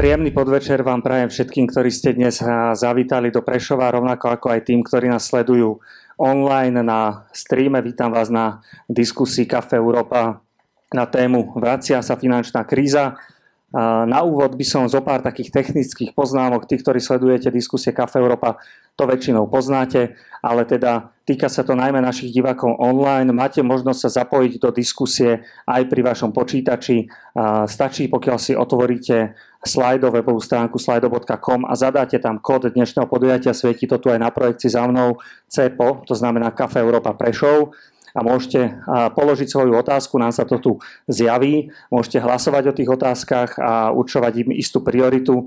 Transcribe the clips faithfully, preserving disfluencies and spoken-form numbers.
Príjemný podvečer vám prajem všetkým, ktorí ste dnes zavítali do Prešova, rovnako ako aj tým, ktorí nás sledujú online na streame. Vítam vás na diskusii Café Europa na tému Vracia sa finančná kríza. Na úvod by som zo pár takých technických poznámok. Tí, ktorí sledujete diskusie Café Europa, to väčšinou poznáte, ale teda týka sa to najmä našich divákov online. Máte možnosť sa zapojiť do diskusie aj pri vašom počítači. Stačí, pokiaľ si otvoríte Slido, webovú stránku slido bodka com a zadáte tam kód dnešného podujatia, svieti to tu aj na projekcii za mnou, cé pé o, to znamená Café Europa Prešov, a môžete položiť svoju otázku, nám sa to tu zjaví, môžete hlasovať o tých otázkach a určovať im istú prioritu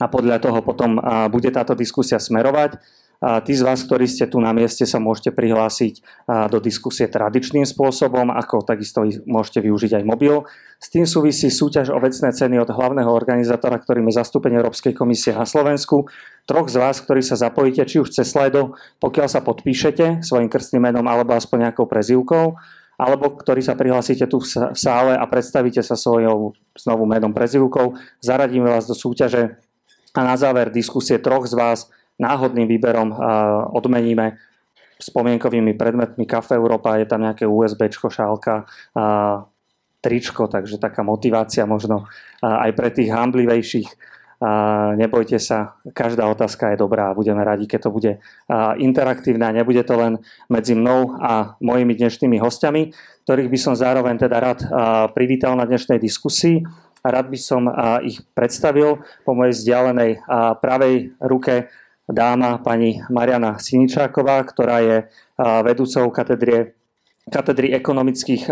a podľa toho potom bude táto diskusia smerovať. Tí z vás, ktorí ste tu na mieste, sa môžete prihlásiť do diskusie tradičným spôsobom, ako takisto môžete využiť aj mobil. S tým súvisí súťaž o vecné ceny od hlavného organizátora, ktorým je zastúpenie Európskej komisie na Slovensku. Troch z vás, ktorí sa zapojíte, či už cez Slido, pokiaľ sa podpíšete svojim krstným menom alebo aspoň nejakou prezývkou, alebo ktorí sa prihlásite tu v sále a predstavíte sa svojou znovu menom prezývkou, zaradíme vás do súťaže a na záver diskusie troch z vás náhodným výberom odmeníme spomienkovými predmetmi Café Europa. Je tam nejaké USBčko, šálka, tričko, takže taká motivácia možno aj pre tých hamblivejších. Nebojte sa, každá otázka je dobrá a budeme radi, keď to bude interaktívne a nebude to len medzi mnou a mojimi dnešnými hostiami, ktorých by som zároveň teda rád privítal na dnešnej diskusii. Rád by som ich predstavil. Po mojej vzdialenej pravej ruke dáma pani Mariana Siničáková, ktorá je vedúcou katedry, katedry ekonomických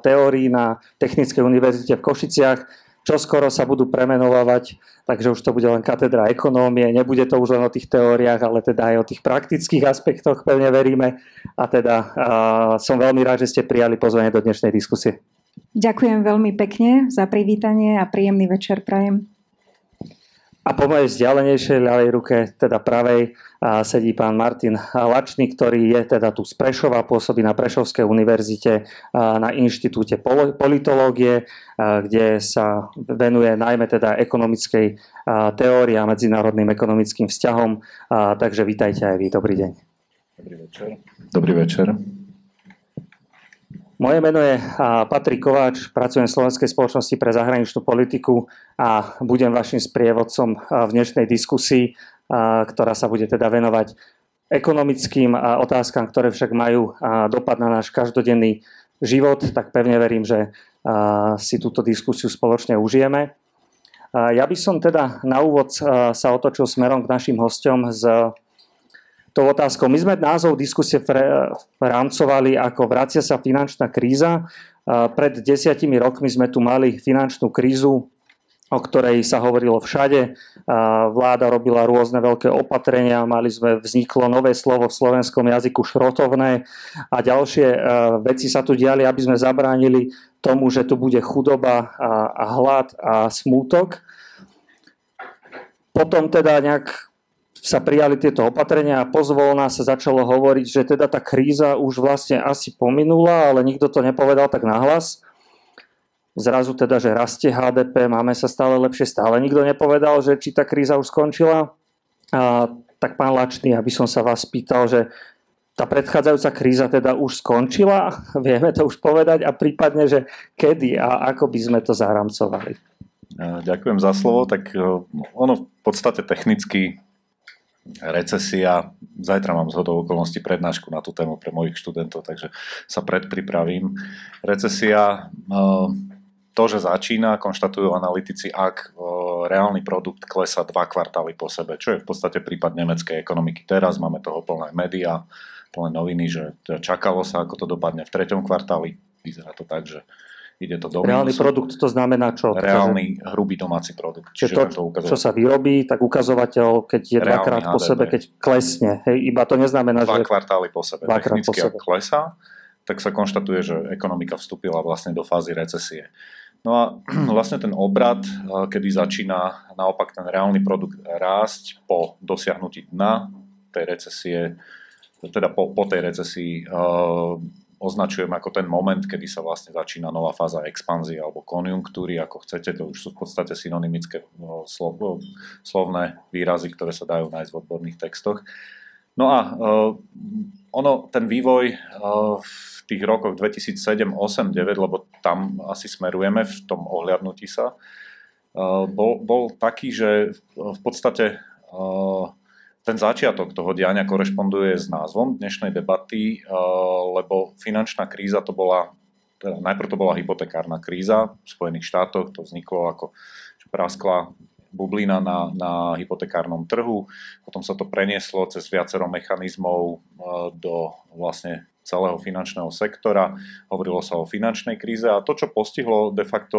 teórií na Technickej univerzite v Košiciach. Čoskoro sa budú premenovávať, takže už to bude len katedra ekonómie. Nebude to už len o tých teóriách, ale teda aj o tých praktických aspektoch, pevne veríme. A teda som veľmi rád, že ste prijali pozvanie do dnešnej diskusie. Ďakujem veľmi pekne za privítanie a príjemný večer prajem. A po mojej vzdialenejšej ľavej ruke, teda pravej, sedí pán Martin Lačník, ktorý je teda tu z Prešova, pôsobí na Prešovskej univerzite na Inštitúte politológie, kde sa venuje najmä teda ekonomickej teórii a medzinárodným ekonomickým vzťahom. Takže vítajte aj vy. Dobrý deň. Dobrý večer. Dobrý večer. Moje meno je Patrik Kováč, pracujem v Slovenskej spoločnosti pre zahraničnú politiku a budem vašim sprievodcom v dnešnej diskusii, ktorá sa bude teda venovať ekonomickým otázkam, ktoré však majú dopad na náš každodenný život. Tak pevne verím, že si túto diskusiu spoločne užijeme. Ja by som teda na úvod sa otočil smerom k našim hosťom z tou otázkou. My sme názov diskusie rámcovali ako Vracia sa finančná kríza. Pred desiatimi rokmi sme tu mali finančnú krízu, o ktorej sa hovorilo všade. Vláda robila rôzne veľké opatrenia, mali sme, vzniklo nové slovo v slovenskom jazyku šrotovné a ďalšie veci sa tu diali, aby sme zabránili tomu, že tu bude chudoba a hlad a smútok. Potom teda nejak sa prijali tieto opatrenia a pozvolna sa začalo hovoriť, že teda tá kríza už vlastne asi pominula, ale nikto to nepovedal tak nahlas. Zrazu teda, že rastie há dé pé, máme sa stále lepšie, stále nikto nepovedal, že či tá kríza už skončila. A tak pán Lačný, aby som sa vás pýtal, že tá predchádzajúca kríza teda už skončila, vieme to už povedať a prípadne, že kedy a ako by sme to zaramcovali. Ďakujem za slovo. Tak ono v podstate technicky recesia. Zajtra mám zhodou okolností prednášku na tú tému pre mojich študentov, takže sa predpripravím. Recesia, to, že začína, konštatujú analytici, ak reálny produkt klesá dva kvartály po sebe, čo je v podstate prípad nemeckej ekonomiky. Teraz máme toho plné médiá, plné noviny, že čakalo sa, ako to dopadne v treťom kvartáli. Vyzerá to tak, že ide to do reálny minusu. Produkt, to znamená čo? Reálny takže hrubý domáci produkt. Čiže to, to čo sa vyrobí, tak ukazovateľ, keď je dvakrát po sebe, keď klesne. Hej, iba to neznamená, dva že... Dva kvartály po sebe. Technicky ak klesá, tak sa konštatuje, že ekonomika vstúpila vlastne do fázy recesie. No a vlastne ten obrad, kedy začína naopak ten reálny produkt rásť po dosiahnutí dna tej recesie, teda po, po tej recesii, označujem ako ten moment, kedy sa vlastne začína nová fáza expanzie alebo konjunktúry, ako chcete, to už sú v podstate synonymické slo- slovné výrazy, ktoré sa dajú nájsť v odborných textoch. No a uh, ono, ten vývoj uh, v tých rokoch dvetisícsedem, osem, deväť, lebo tam asi smerujeme v tom ohľadnutí sa, uh, bol, bol taký, že v, v podstate... Uh, Ten začiatok toho diania korešponduje s názvom dnešnej debaty, lebo finančná kríza to bola, teda najprv to bola hypotekárna kríza v Spojených štátoch, to vzniklo ako praskla bublina na, na hypotekárnom trhu, potom sa to prenieslo cez viacero mechanizmov do vlastne celého finančného sektora, hovorilo sa o finančnej kríze a to, čo postihlo de facto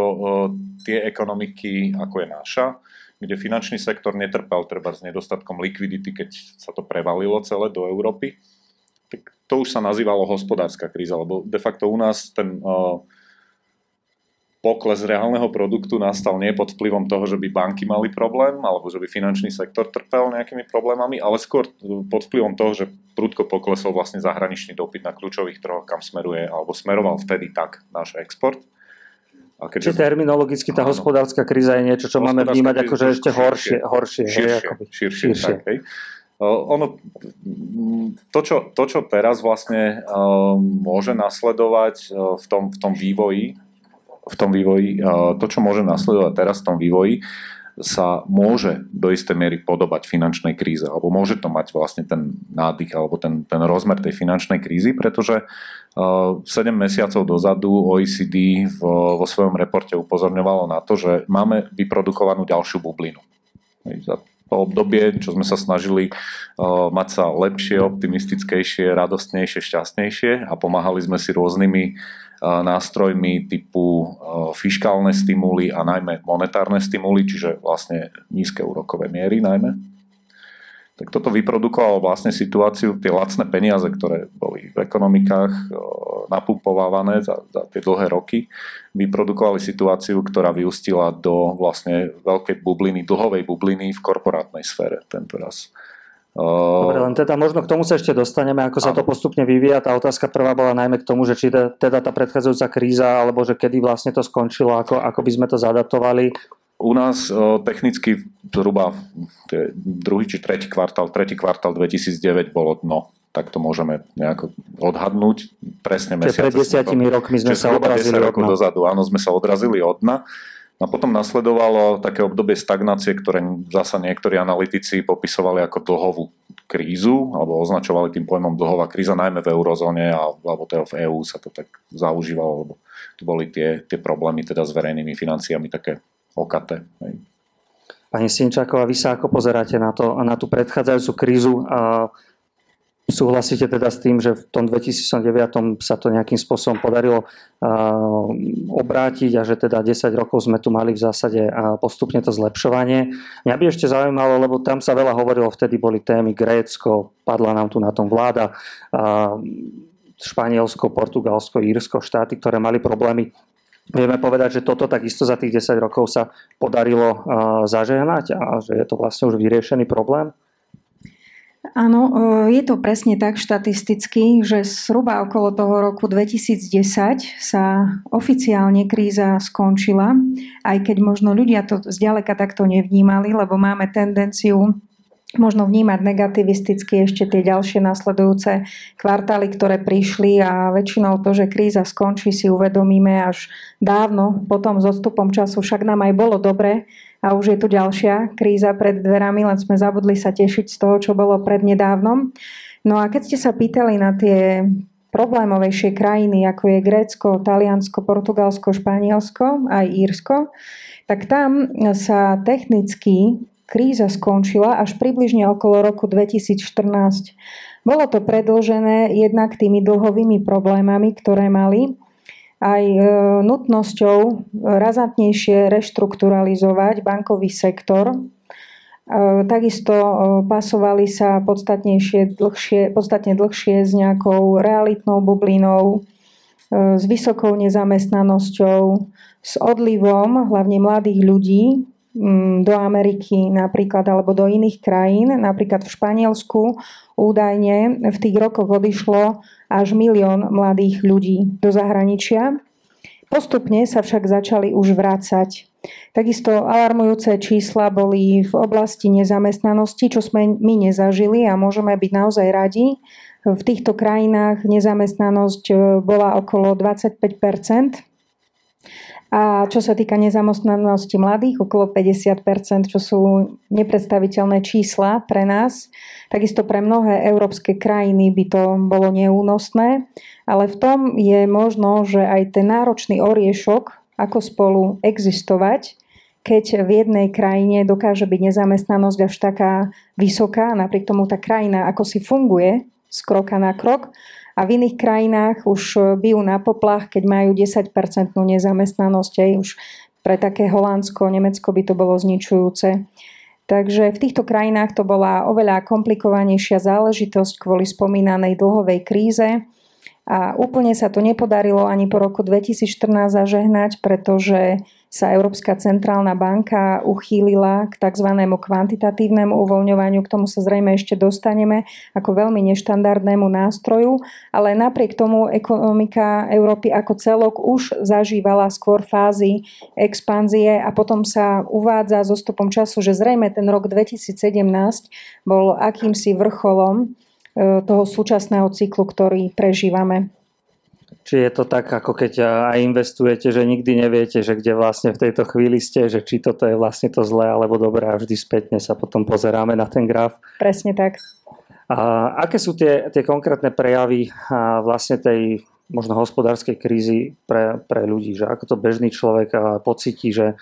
tie ekonomiky, ako je náša, kde finančný sektor netrpel treba s nedostatkom likvidity, keď sa to prevalilo celé do Európy, tak to už sa nazývalo hospodárska kríza, lebo de facto u nás ten uh, pokles reálneho produktu nastal nie pod vplyvom toho, že by banky mali problém, alebo že by finančný sektor trpel nejakými problémami, ale skôr pod vplyvom toho, že prudko poklesol vlastne zahraničný dopyt na kľúčových trhoch, kam smeruje, alebo smeroval vtedy tak náš export. A keďže... Čiže terminologicky tá áno. hospodárska kríza je niečo, čo máme vnímať akože ešte horšie. horšie, širšie, hej, širšie, širšie. Tak, hej. Ono, to, čo, to, čo teraz vlastne uh, môže nasledovať uh, v, tom, v tom vývoji, v tom vývoji uh, to, čo môže nasledovať teraz v tom vývoji, sa môže do istej miery podobať finančnej kríze, alebo môže to mať vlastne ten nádych alebo ten, ten rozmer tej finančnej krízy, pretože sedem mesiacov dozadu ó é cé dé vo, vo svojom reporte upozorňovalo na to, že máme vyprodukovanú ďalšiu bublinu. Za to obdobie, čo sme sa snažili uh, mať sa lepšie, optimistickejšie, radostnejšie, šťastnejšie a pomáhali sme si rôznymi nástrojmi typu fiškálne stimuly a najmä monetárne stimuly, čiže vlastne nízke úrokové miery najmä. Tak toto vyprodukovalo vlastne situáciu, tie lacné peniaze, ktoré boli v ekonomikách napumpovávané za, za tie dlhé roky, vyprodukovali situáciu, ktorá vyústila do vlastne veľkej bubliny, dlhovej bubliny v korporátnej sfére tento raz. Dobre, len teda možno k tomu sa ešte dostaneme, ako sa to postupne vyvíja. Tá otázka prvá bola najmä k tomu, že či teda tá predchádzajúca kríza, alebo že kedy vlastne to skončilo, ako, ako by sme to zadatovali. U nás technicky zhruba druhý či tretí kvartál, tretí kvartál dvetisícdeväť bolo dno. Tak to môžeme nejako odhadnúť. Presne mesiace. Pred desiatimi rokmi sme sa odrazili od dna. Dozadu, áno, sme sa odrazili od dna. A potom nasledovalo také obdobie stagnácie, ktoré zasa niektorí analytici popisovali ako dlhovú krízu, alebo označovali tým pojmom dlhová kríza, najmä v eurozóne, alebo teda v é ú sa to tak zaužívalo, lebo to boli tie, tie problémy teda s verejnými financiami také okaté. Pani Siničáková, vy sa ako pozeráte na, to, na tú predchádzajúcu krízu a súhlasíte teda s tým, že v tom dvetisícdeväť sa to nejakým spôsobom podarilo obrátiť a že teda desať rokov sme tu mali v zásade postupne to zlepšovanie. Mňa by ešte zaujímalo, lebo tam sa veľa hovorilo, vtedy boli témy Grécko, padla nám tu na tom vláda, Španielsko, Portugalsko, Írsko, štáty, ktoré mali problémy. Vieme povedať, že toto takisto za tých desať rokov sa podarilo zažehnať a že je to vlastne už vyriešený problém? Áno, je to presne tak štatisticky, že zhruba okolo toho roku dvetisícdesať sa oficiálne kríza skončila, aj keď možno ľudia to zďaleka takto nevnímali, lebo máme tendenciu možno vnímať negativisticky ešte tie ďalšie nasledujúce kvartály, ktoré prišli a väčšinou to, že kríza skončí, si uvedomíme až dávno, potom s odstupom času, však nám aj bolo dobre a už je tu ďalšia kríza pred dverami, len sme zabudli sa tešiť z toho, čo bolo prednedávnom. No a keď ste sa pýtali na tie problémovejšie krajiny, ako je Grécko, Taliansko, Portugalsko, Španielsko, aj Írsko, tak tam sa technicky kríza skončila až približne okolo roku dvetisícštrnásť. Bolo to predĺžené jednak tými dlhovými problémami, ktoré mali, aj nutnosťou razantnejšie reštrukturalizovať bankový sektor. Takisto pasovali sa podstatnejšie, dlhšie, podstatne dlhšie s nejakou realitnou bublinou, s vysokou nezamestnanosťou, s odlivom hlavne mladých ľudí do Ameriky napríklad alebo do iných krajín. Napríklad v Španielsku údajne v tých rokoch odišlo až milión mladých ľudí do zahraničia. Postupne sa však začali už vrácať. Takisto alarmujúce čísla boli v oblasti nezamestnanosti, čo sme my nezažili a môžeme byť naozaj radi. V týchto krajinách nezamestnanosť bola okolo dvadsaťpäť percent a čo sa týka nezamestnanosti mladých, okolo päťdesiat percent, čo sú nepredstaviteľné čísla pre nás. Takisto pre mnohé európske krajiny by to bolo neúnosné, ale v tom je možno, že aj ten náročný oriešok, ako spolu existovať, keď v jednej krajine dokáže byť nezamestnanosť až taká vysoká, napriek tomu tá krajina ako si funguje z kroka na krok, a v iných krajinách už bijú na poplach, keď majú desať percent nezamestnanosť. Aj už pre také Holandsko, Nemecko by to bolo zničujúce. Takže v týchto krajinách to bola oveľa komplikovanejšia záležitosť kvôli spomínanej dlhovej kríze. A úplne sa to nepodarilo ani po roku dvetisícštrnásť zažehnať, pretože sa Európska centrálna banka uchýlila k tzv. Kvantitatívnemu uvoľňovaniu, k tomu sa zrejme ešte dostaneme, ako veľmi neštandardnému nástroju, ale napriek tomu ekonomika Európy ako celok už zažívala skôr fázy expanzie a potom sa uvádza so stupom času, že zrejme ten rok dvetisícsedemnásť bol akýmsi vrcholom toho súčasného cyklu, ktorý prežívame. Či je to tak, ako keď aj investujete, že nikdy neviete, že kde vlastne v tejto chvíli ste, že či toto je vlastne to zlé alebo dobré a vždy spätne sa potom pozeráme na ten graf. Presne tak. A aké sú tie, tie konkrétne prejavy vlastne tej možno hospodárskej krízy pre, pre ľudí? Že ako to bežný človek pocíti, že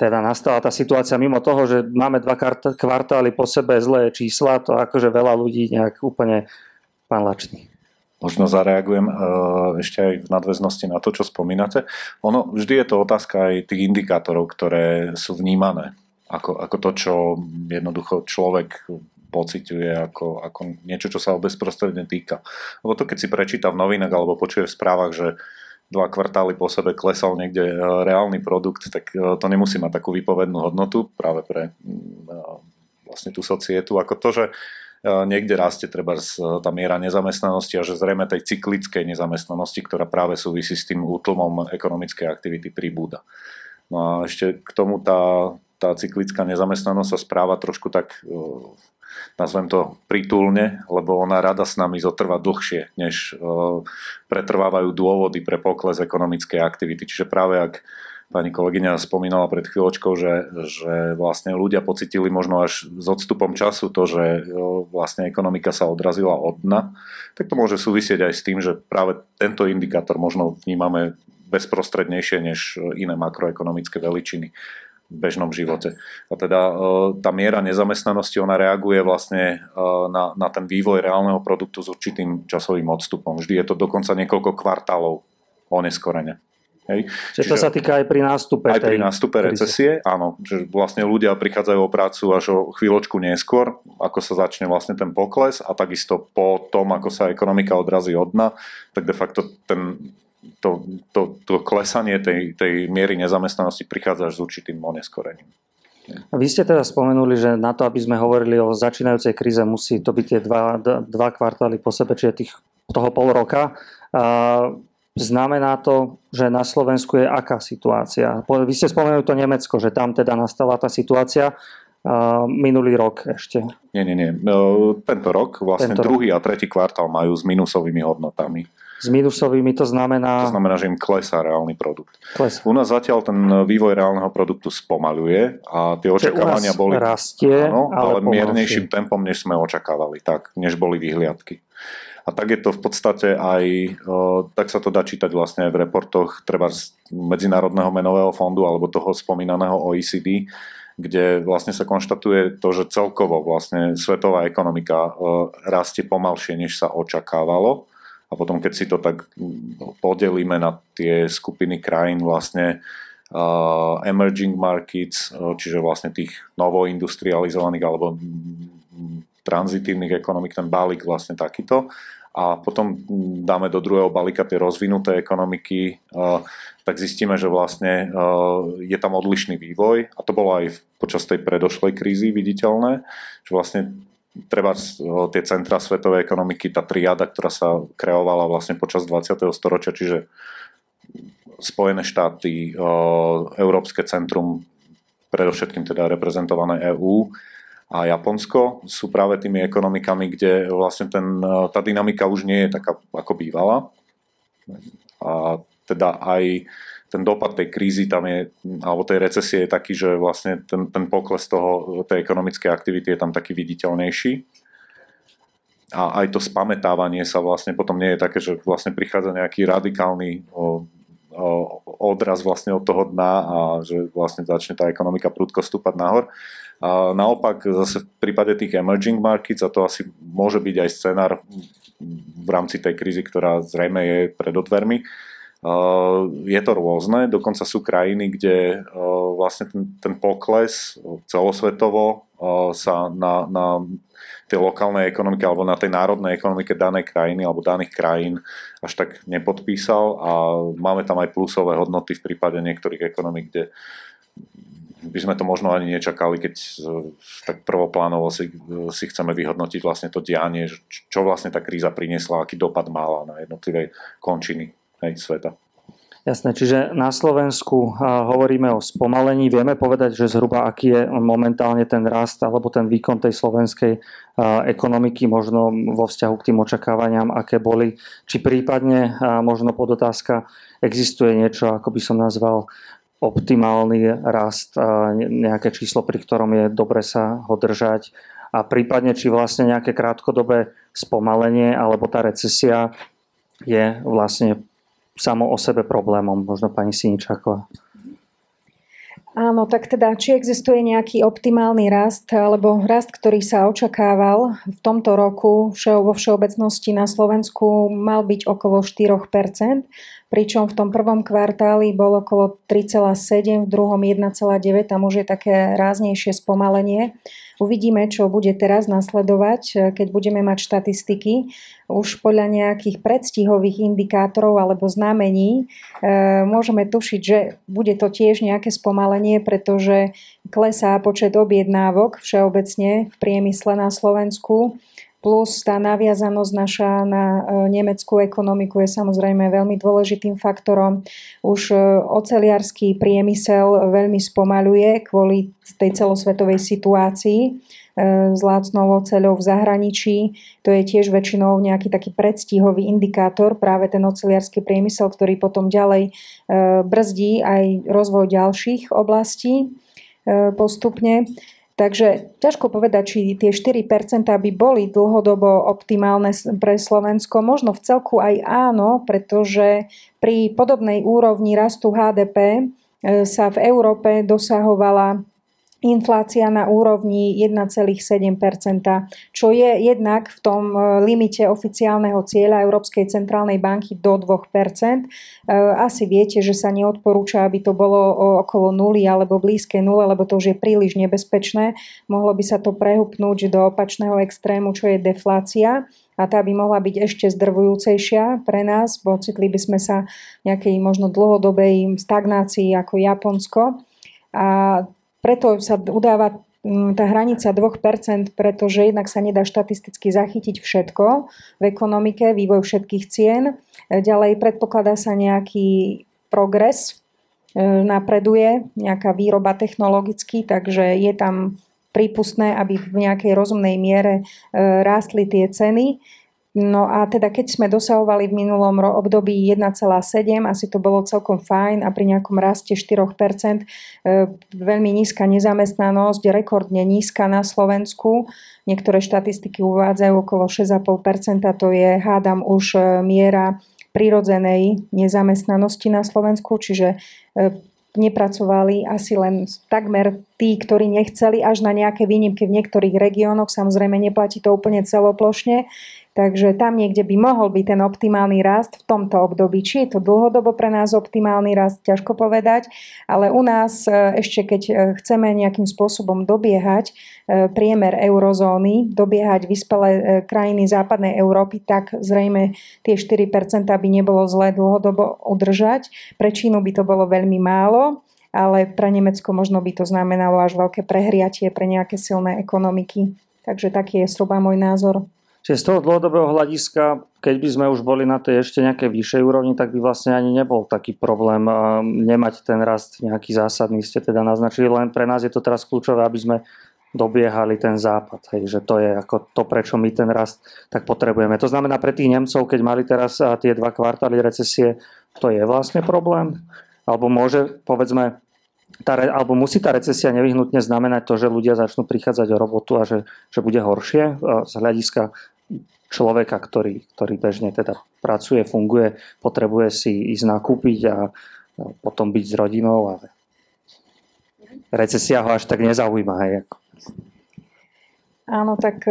teda nastala tá situácia mimo toho, že máme dva kvartály po sebe zlé čísla, to akože veľa ľudí nejak úplne pán Lačný. Možno zareagujem ešte aj v nadväznosti na to, čo spomínate. Ono, vždy je to otázka aj tých indikátorov, ktoré sú vnímané ako, ako to, čo jednoducho človek pociťuje ako, ako niečo, čo sa ho bezprostredne týka. Lebo to, keď si prečíta v novinách alebo počuje v správach, že dva kvartály po sebe klesal niekde reálny produkt, tak to nemusí mať takú výpovednú hodnotu práve pre vlastne tú societu, ako to, že niekde rastie treba tá miera nezamestnanosti a že zrejme tej cyklickej nezamestnanosti, ktorá práve súvisí s tým útlmom ekonomickej aktivity, pribúda. No a ešte k tomu tá, tá cyklická nezamestnanosť sa správa trošku tak, nazvem to pritulne, lebo ona rada s nami zotrvá dlhšie, než pretrvávajú dôvody pre pokles ekonomickej aktivity. Čiže práve ak pani kolegyňa spomínala pred chvíľočkou, že, že vlastne ľudia pocitili možno až s odstupom času to, že vlastne ekonomika sa odrazila od dna, tak to môže súvisieť aj s tým, že práve tento indikátor možno vnímame bezprostrednejšie než iné makroekonomické veličiny v bežnom živote. A teda tá miera nezamestnanosti, ona reaguje vlastne na, na ten vývoj reálneho produktu s určitým časovým odstupom. Vždy je to dokonca niekoľko kvartálov oneskorene. Hej. Čiže to sa týka aj pri nástupe. Aj pri nástupe recesie, áno. Čiže vlastne ľudia prichádzajú o prácu až o chvíľočku neskôr, ako sa začne vlastne ten pokles a takisto po tom, ako sa ekonomika odrazí od dna, tak de facto ten To, to, to klesanie tej, tej miery nezamestnanosti prichádza až s určitým oneskorením. Vy ste teda spomenuli, že na to, aby sme hovorili o začínajúcej kríze, musí to byť tie dva, dva kvartály po sebe, čiže tých, toho pol roka. Znamená to, že na Slovensku je aká situácia? Vy ste spomenuli to Nemecko, že tam teda nastala tá situácia minulý rok ešte. Nie, nie, nie. Tento rok vlastne Tento druhý rok. A tretí kvartál majú s minusovými hodnotami. S minusovými, to znamená... To znamená, že im klesá reálny produkt. Klesá. U nás zatiaľ ten vývoj reálneho produktu spomaľuje a tie očakávania boli... rastie, áno, ale, ale miernejším tempom, než sme očakávali, tak, než boli vyhliadky. A tak je to v podstate aj, tak sa to dá čítať vlastne v reportoch treba z Medzinárodného menového fondu alebo toho spomínaného O E C D, kde vlastne sa konštatuje to, že celkovo vlastne svetová ekonomika rastie pomalšie, než sa očakávalo. A potom, keď si to tak podelíme na tie skupiny krajín vlastne uh, emerging markets, čiže vlastne tých novoindustrializovaných alebo tranzitívnych ekonomik, ten balík vlastne takýto. A potom dáme do druhého balíka tie rozvinuté ekonomiky, uh, tak zistíme, že vlastne uh, je tam odlišný vývoj. A to bolo aj počas tej predošlej krízy viditeľné, že vlastne treba tie centra svetovej ekonomiky, tá triáda, ktorá sa kreovala vlastne počas dvadsiateho storočia, čiže Spojené štáty, Európske centrum, predovšetkým teda reprezentované EÚ a Japonsko, sú práve tými ekonomikami, kde vlastne ten, tá dynamika už nie je taká, ako bývala. A teda aj ten dopad tej krízy tam je, alebo tej recesie je taký, že vlastne ten, ten pokles toho, tej ekonomickej aktivity je tam taký viditeľnejší. A aj to spamätávanie sa vlastne potom nie je také, že vlastne prichádza nejaký radikálny o, o, odraz vlastne od toho dna a že vlastne začne tá ekonomika prudko stúpať nahor. A naopak zase v prípade tých emerging markets, a to asi môže byť aj scenár v rámci tej krízy, ktorá zrejme je pred odvermi, je to rôzne, dokonca sú krajiny, kde vlastne ten, ten pokles celosvetovo sa na, na tej lokálnej ekonomike alebo na tej národnej ekonomike danej krajiny alebo daných krajín až tak nepodpísal a máme tam aj plusové hodnoty v prípade niektorých ekonomík, kde by sme to možno ani nečakali, keď tak prvoplánovo si, si chceme vyhodnotiť vlastne to dianie, čo vlastne tá kríza priniesla, aký dopad mala na jednotlivé končiny sveta. Jasné, čiže na Slovensku hovoríme o spomalení. Vieme povedať, že zhruba aký je momentálne ten rast alebo ten výkon tej slovenskej ekonomiky možno vo vzťahu k tým očakávaniam, aké boli. Či prípadne, možno podotázka, existuje niečo, ako by som nazval, optimálny rast, nejaké číslo, pri ktorom je dobre sa ho držať a prípadne, či vlastne nejaké krátkodobé spomalenie alebo tá recesia je vlastne samo o sebe problémom, možno pani Siničáková. Áno, tak teda, či existuje nejaký optimálny rast, alebo rast, ktorý sa očakával v tomto roku vo všeobecnosti na Slovensku mal byť okolo štyri percentá, pričom v tom prvom kvartáli bol okolo tri celé sedem percenta, v druhom jedna celá deväť percenta, tam už je také ráznejšie spomalenie. Uvidíme, čo bude teraz nasledovať, keď budeme mať štatistiky. Už podľa nejakých predstihových indikátorov alebo znamení e, môžeme tušiť, že bude to tiež nejaké spomalenie, pretože klesá počet objednávok všeobecne v priemysle na Slovensku. Plus tá naviazanosť naša na nemeckú ekonomiku je samozrejme veľmi dôležitým faktorom. Už oceliarský priemysel veľmi spomaľuje kvôli tej celosvetovej situácii s lacnou oceľou v zahraničí. To je tiež väčšinou nejaký taký predstihový indikátor, práve ten oceliarský priemysel, ktorý potom ďalej brzdí aj rozvoj ďalších oblastí postupne. Takže ťažko povedať, či tie štyri percentá by boli dlhodobo optimálne pre Slovensko. Možno v celku aj áno, pretože pri podobnej úrovni rastu há dé pé sa v Európe dosahovala inflácia na úrovni jedna celá sedem percenta, čo je jednak v tom limite oficiálneho cieľa Európskej centrálnej banky do dva percentá. Asi viete, že sa neodporúča, aby to bolo okolo nuly alebo blízke nule, lebo to už je príliš nebezpečné. Mohlo by sa to prehupnúť do opačného extrému, čo je deflácia. A tá by mohla byť ešte zdrvujúcejšia pre nás. Pocitli by sme sa nejakej možno dlhodobej stagnácii ako Japonsko. A preto sa udáva tá hranica dva percentá, pretože jednak sa nedá štatisticky zachytiť všetko v ekonomike, vývoj všetkých cien. Ďalej predpokladá sa nejaký progres, napreduje nejaká výroba technologicky, takže je tam prípustné, aby v nejakej rozumnej miere rástli tie ceny. No a teda keď sme dosahovali v minulom období jedna celá sedem percenta, asi to bolo celkom fajn a pri nejakom raste štyri percentá, e, veľmi nízka nezamestnanosť, rekordne nízka na Slovensku. Niektoré štatistiky uvádzajú okolo šesť celá päť percenta, to je hádam už miera prirodzenej nezamestnanosti na Slovensku, čiže e, nepracovali asi len takmer tí, ktorí nechceli, až na nejaké výnimky v niektorých regiónoch. Samozrejme, neplatí to úplne celoplošne. Takže tam niekde by mohol byť ten optimálny rast v tomto období. Či je to dlhodobo pre nás optimálny rast, ťažko povedať, ale u nás ešte keď chceme nejakým spôsobom dobiehať priemer eurozóny, dobiehať vyspelé krajiny západnej Európy, tak zrejme tie štyri percentá by nebolo zlé dlhodobo udržať. Pre Čínu by to bolo veľmi málo, ale pre Nemecko možno by to znamenalo až veľké prehriatie pre nejaké silné ekonomiky. Takže taký je zhruba môj názor. Čiže z toho dlhodobého hľadiska, keď by sme už boli na tej ešte nejakej vyššej úrovni, tak by vlastne ani nebol taký problém nemať ten rast nejaký zásadný, ste teda naznačili, len pre nás je to teraz kľúčové, aby sme dobiehali ten západ, hej, že to je ako to, prečo my ten rast tak potrebujeme. To znamená pre tých Nemcov, keď mali teraz tie dva kvartály recesie, to je vlastne problém? Alebo môže, povedzme, tá, alebo musí tá recesia nevyhnutne znamenať to, že ľudia začnú prichádzať o robotu a že, že bude horšie z hľadiska človeka, ktorý, ktorý bežne teda pracuje, funguje, potrebuje si ísť nakúpiť a potom byť s rodinou a recesia ho až tak nezaujíma, hej, ako. Áno, tak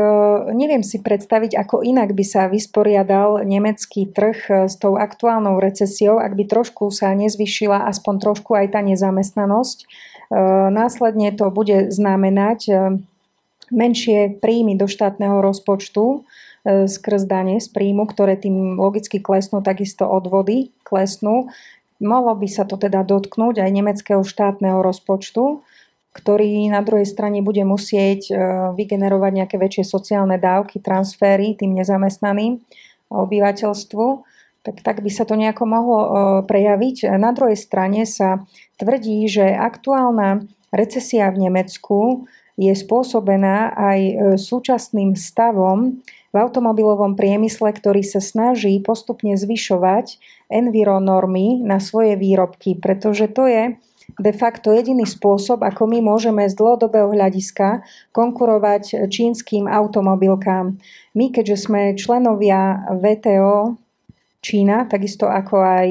neviem si predstaviť, ako inak by sa vysporiadal nemecký trh s tou aktuálnou recesiou, ak by trošku sa nezvyšila aspoň trošku aj tá nezamestnanosť. Následne to bude znamenať menšie príjmy do štátneho rozpočtu skrz dane z príjmu, ktoré tým logicky klesnú, takisto odvody klesnú. Mohlo by sa to teda dotknúť aj nemeckého štátneho rozpočtu, ktorý na druhej strane bude musieť vygenerovať nejaké väčšie sociálne dávky, transfery tým nezamestnaným obyvateľstvu, tak, tak by sa to nejako mohlo prejaviť. Na druhej strane sa tvrdí, že aktuálna recesia v Nemecku je spôsobená aj súčasným stavom v automobilovom priemysle, ktorý sa snaží postupne zvyšovať environormy na svoje výrobky, pretože to je de facto jediný spôsob, ako my môžeme z dlhodobého hľadiska konkurovať čínskym automobilkám. My, keďže sme členovia W T O Čína, takisto ako aj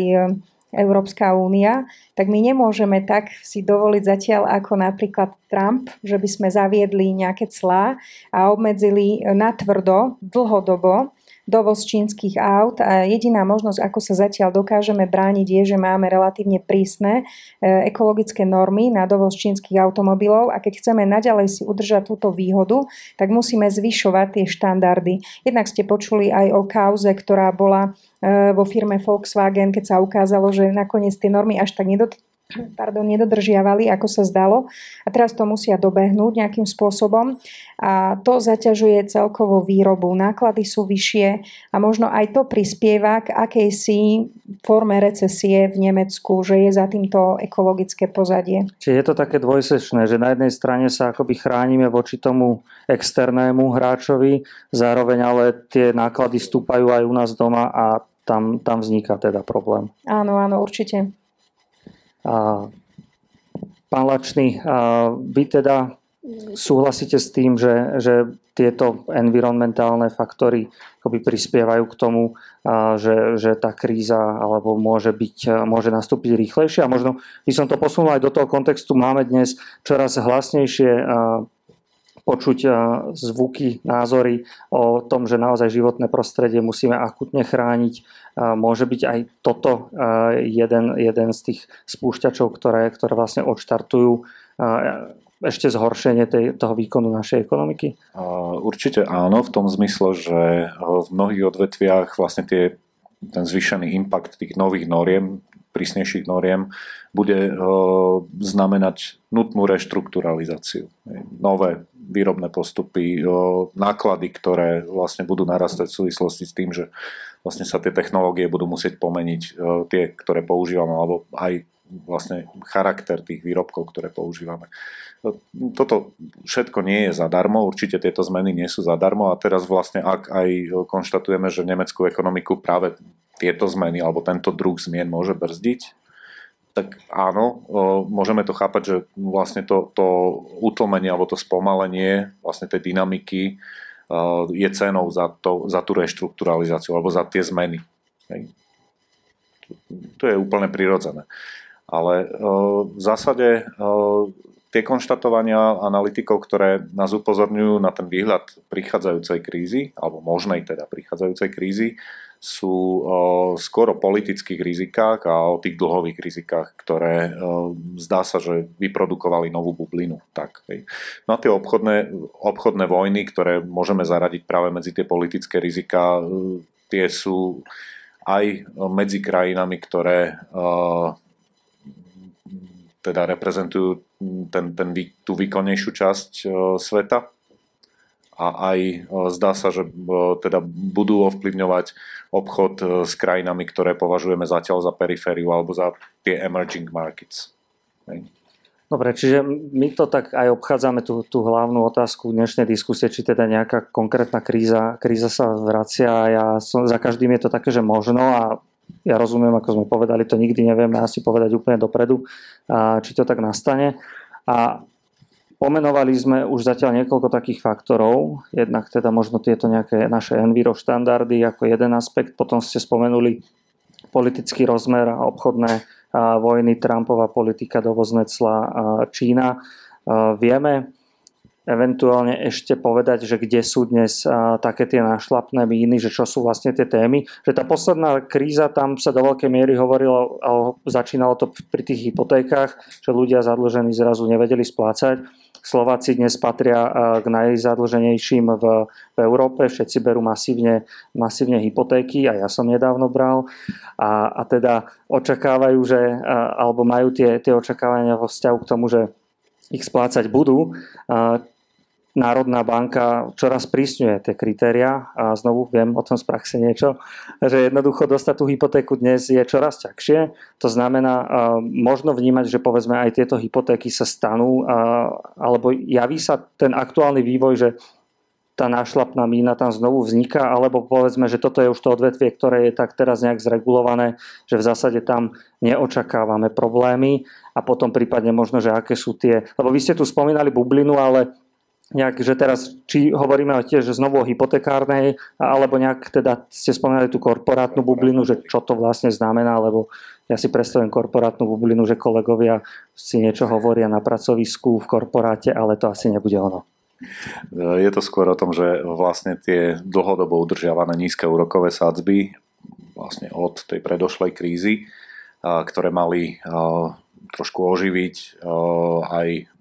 Európska únia, tak my nemôžeme tak si dovoliť zatiaľ ako napríklad Trump, že by sme zaviedli nejaké clá a obmedzili natvrdo, dlhodobo dovoz čínskych aut a jediná možnosť, ako sa zatiaľ dokážeme brániť, je, že máme relatívne prísne ekologické normy na dovoz čínskych automobilov a keď chceme naďalej si udržať túto výhodu, tak musíme zvyšovať tie štandardy. Jednak ste počuli aj o kauze, ktorá bola vo firme Volkswagen, keď sa ukázalo, že nakoniec tie normy až tak nedot- Pardon, nedodržiavali, ako sa zdalo. A teraz to musia dobehnúť nejakým spôsobom. A to zaťažuje celkovo výrobu. Náklady sú vyššie a možno aj to prispieva k akejsi forme recesie v Nemecku, že je za týmto ekologické pozadie. Čiže je to také dvojsečné, že na jednej strane sa akoby chránime voči tomu externému hráčovi, zároveň ale tie náklady stúpajú aj u nás doma a tam, tam vzniká teda problém. Áno, áno, určite. A pán Lačný, a vy teda súhlasíte s tým, že, že tieto environmentálne faktory akoby prispievajú k tomu, a že, že tá kríza alebo môže, byť, môže nastúpiť rýchlejšie? A možno by som to posunul aj do toho kontextu. Máme dnes čoraz hlasnejšie počuť zvuky, názory o tom, že naozaj životné prostredie musíme akutne chrániť. Môže byť aj toto jeden, jeden z tých spúšťačov, ktoré, ktoré vlastne odštartujú ešte zhoršenie tej, toho výkonu našej ekonomiky? Určite áno, v tom zmysle, že v mnohých odvetviach vlastne tie, ten zvýšený impact tých nových noriem, prísnejších noriem, bude znamenať nutnú reštrukturalizáciu. Nové výrobné postupy, náklady, ktoré vlastne budú narastať v súvislosti s tým, že vlastne sa tie technológie budú musieť pomeniť, tie, ktoré používame, alebo aj vlastne charakter tých výrobkov, ktoré používame. Toto všetko nie je zadarmo, určite tieto zmeny nie sú zadarmo a teraz vlastne ak aj konštatujeme, že nemeckú ekonomiku práve tieto zmeny alebo tento druh zmien môže brzdiť, tak áno, môžeme to chápať, že vlastne to, to utlmenie alebo to spomalenie vlastne tej dynamiky je cenou za, to, za tú reštrukturalizáciu alebo za tie zmeny. To je úplne prirodzené. Ale v zásade tie konštatovania analytikov, ktoré nás upozorňujú na ten výhľad prichádzajúcej krízy, alebo možnej teda prichádzajúcej krízy, sú skôr o politických rizikách a o tých dlhových rizikách, ktoré zdá sa, že vyprodukovali novú bublinu. Tak. No a tie obchodné, obchodné vojny, ktoré môžeme zaradiť práve medzi tie politické riziká, tie sú aj medzi krajinami, ktoré teda reprezentujú ten, ten, tú výkonnejšiu časť sveta a aj zdá sa, že teda budú ovplyvňovať obchod s krajinami, ktoré považujeme zatiaľ za perifériu alebo za tie emerging markets. Dobre, čiže my to tak aj obchádzame tú, tú hlavnú otázku dnešnej diskusie, či teda nejaká konkrétna kríza, kríza sa vracia. Ja som, za každým je to také, že možno, a ja rozumiem, ako sme povedali, to nikdy nevieme asi povedať úplne dopredu, a či to tak nastane. A pomenovali sme už zatiaľ niekoľko takých faktorov, jednak teda možno tieto nejaké naše enviro štandardy ako jeden aspekt, potom ste spomenuli politický rozmer a obchodné vojny, Trumpova politika, dovozné clá Čína. Vieme eventuálne ešte povedať, že kde sú dnes také tie našlapné míny, že čo sú vlastne tie témy. Že tá posledná kríza, tam sa do veľkej miery hovorilo, začínalo to pri tých hypotékách, že ľudia zadlžení zrazu nevedeli splácať. Slováci dnes patria k najzadlženejším v, v Európe, všetci berú masívne, masívne hypotéky, a ja som nedávno bral, a, a teda očakávajú, že, alebo majú tie, tie očakávania vo vzťahu k tomu, že ich splácať budú. Národná banka čoraz prísňuje tie kritériá, a znovu viem o tom z praxe niečo, že jednoducho dostať tú hypotéku dnes je čoraz ťažšie. To znamená, možno vnímať, že povedzme aj tieto hypotéky sa stanú, alebo javí sa ten aktuálny vývoj, že tá nášlapná mína tam znovu vzniká, alebo povedzme, že toto je už to odvetvie, ktoré je tak teraz nejak zregulované, že v zásade tam neočakávame problémy, a potom prípadne možno, že aké sú tie, lebo vy ste tu spomínali bublinu, ale nejak, že teraz, či hovoríme o tiež znovu o hypotekárnej, alebo nejak teda ste spomínali tú korporátnu bublinu, že čo to vlastne znamená, lebo ja si predstavím korporátnu bublinu, že kolegovia si niečo hovoria na pracovisku v korporáte, ale to asi nebude ono. Je to skôr o tom, že vlastne tie dlhodobo udržiavané nízke úrokové sadzby vlastne od tej predošlej krízy, ktoré mali trošku oživiť aj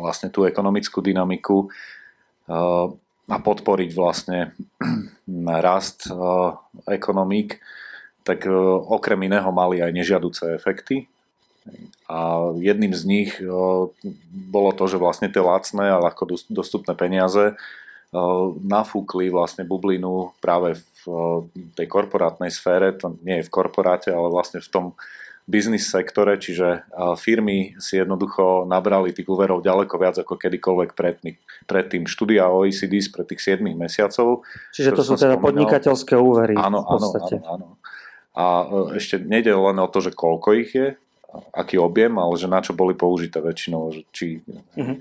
vlastne tú ekonomickú dynamiku a podporiť vlastne rast ekonomík, tak okrem iného mali aj nežiaduce efekty. A jedným z nich bolo to, že vlastne tie lacné a ľahko dostupné peniaze nafúkli vlastne bublinu práve v tej korporátnej sfére, to nie je v korporáte, ale vlastne v tom biznis sektore, čiže firmy si jednoducho nabrali tých úverov ďaleko viac ako kedykoľvek predtým. Predtým štúdia ó e cé dé spred tých siedmich mesiacov. Čiže to sú teda spomenal, podnikateľské úvery. Áno, áno, áno, áno. A ešte nejde len o to, že koľko ich je, aký objem, ale že na čo boli použité väčšinou. Že či... mm-hmm.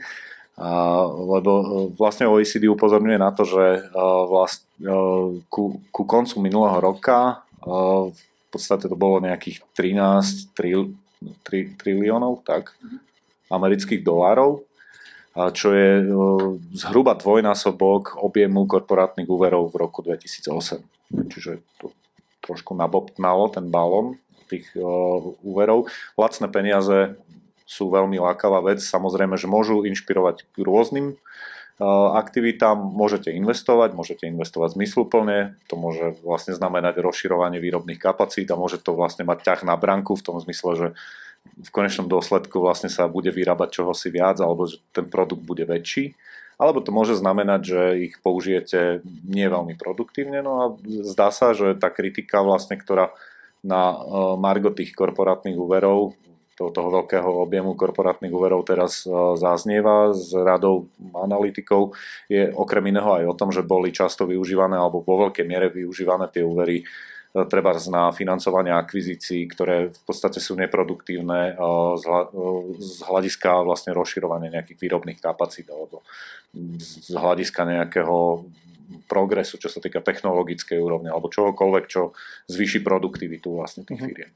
A, lebo vlastne ó e cé dé upozorňuje na to, že vlast, ku, ku koncu minulého roka v podstate to bolo nejakých trinásť triliónov tak, amerických dolárov, čo je zhruba dvojnásobok objemu korporátnych úverov v roku dvetisícosem. Čiže to trošku nabobtnalo ten balón tých úverov. Lacné peniaze sú veľmi lákavá vec, samozrejme, že môžu inšpirovať k rôznym aktivitám, môžete investovať, môžete investovať zmysluplne, to môže vlastne znamenať rozširovanie výrobných kapacít a môže to vlastne mať ťah na bránku v tom zmysle, že v konečnom dôsledku vlastne sa bude vyrábať čohosi viac, alebo že ten produkt bude väčší, alebo to môže znamenať, že ich použijete nie veľmi produktívne. No a zdá sa, že tá kritika vlastne, ktorá na margo tých korporátnych úverov, toho veľkého objemu korporátnych úverov teraz zaznieva s radou analytikov, je okrem iného aj o tom, že boli často využívané alebo vo veľkej miere využívané tie úvery treba na financovanie akvizícií, ktoré v podstate sú neproduktívne z hľadiska vlastne rozširovania nejakých výrobných kapacít alebo z hľadiska nejakého progresu, čo sa týka technologickej úrovne alebo čohokoľvek, čo zvýši produktivitu vlastne tých firiem.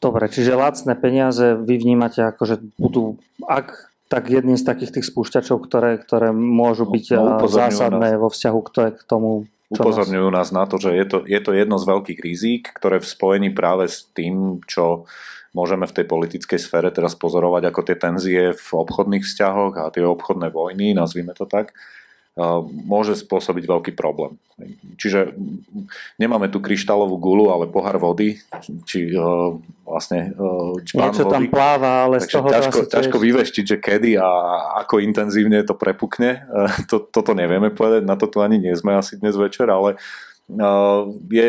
Dobre, čiže lacné peniaze vy vnímate ako, že budú, ak tak jedným z takých tých spúšťačov, ktoré, ktoré môžu byť no, zásadné nás, vo vzťahu k tomu, čo upozorňujú nás... nás na to, že je to, je to jedno z veľkých rizík, ktoré v spojení práve s tým, čo môžeme v tej politickej sfére teraz pozorovať, ako tie tenzie v obchodných vzťahoch a tie obchodné vojny, nazvime to tak, môže spôsobiť veľký problém. Čiže nemáme tu kryštálovú gulu, ale pohár vody, či vlastne čpán niečo vody. Tam pláva, ale takže z toho ťažko, ťažko tiež vyveštiť, že kedy a ako intenzívne to prepukne. To, toto nevieme povedať, na to tu ani nie sme asi dnes večer, ale je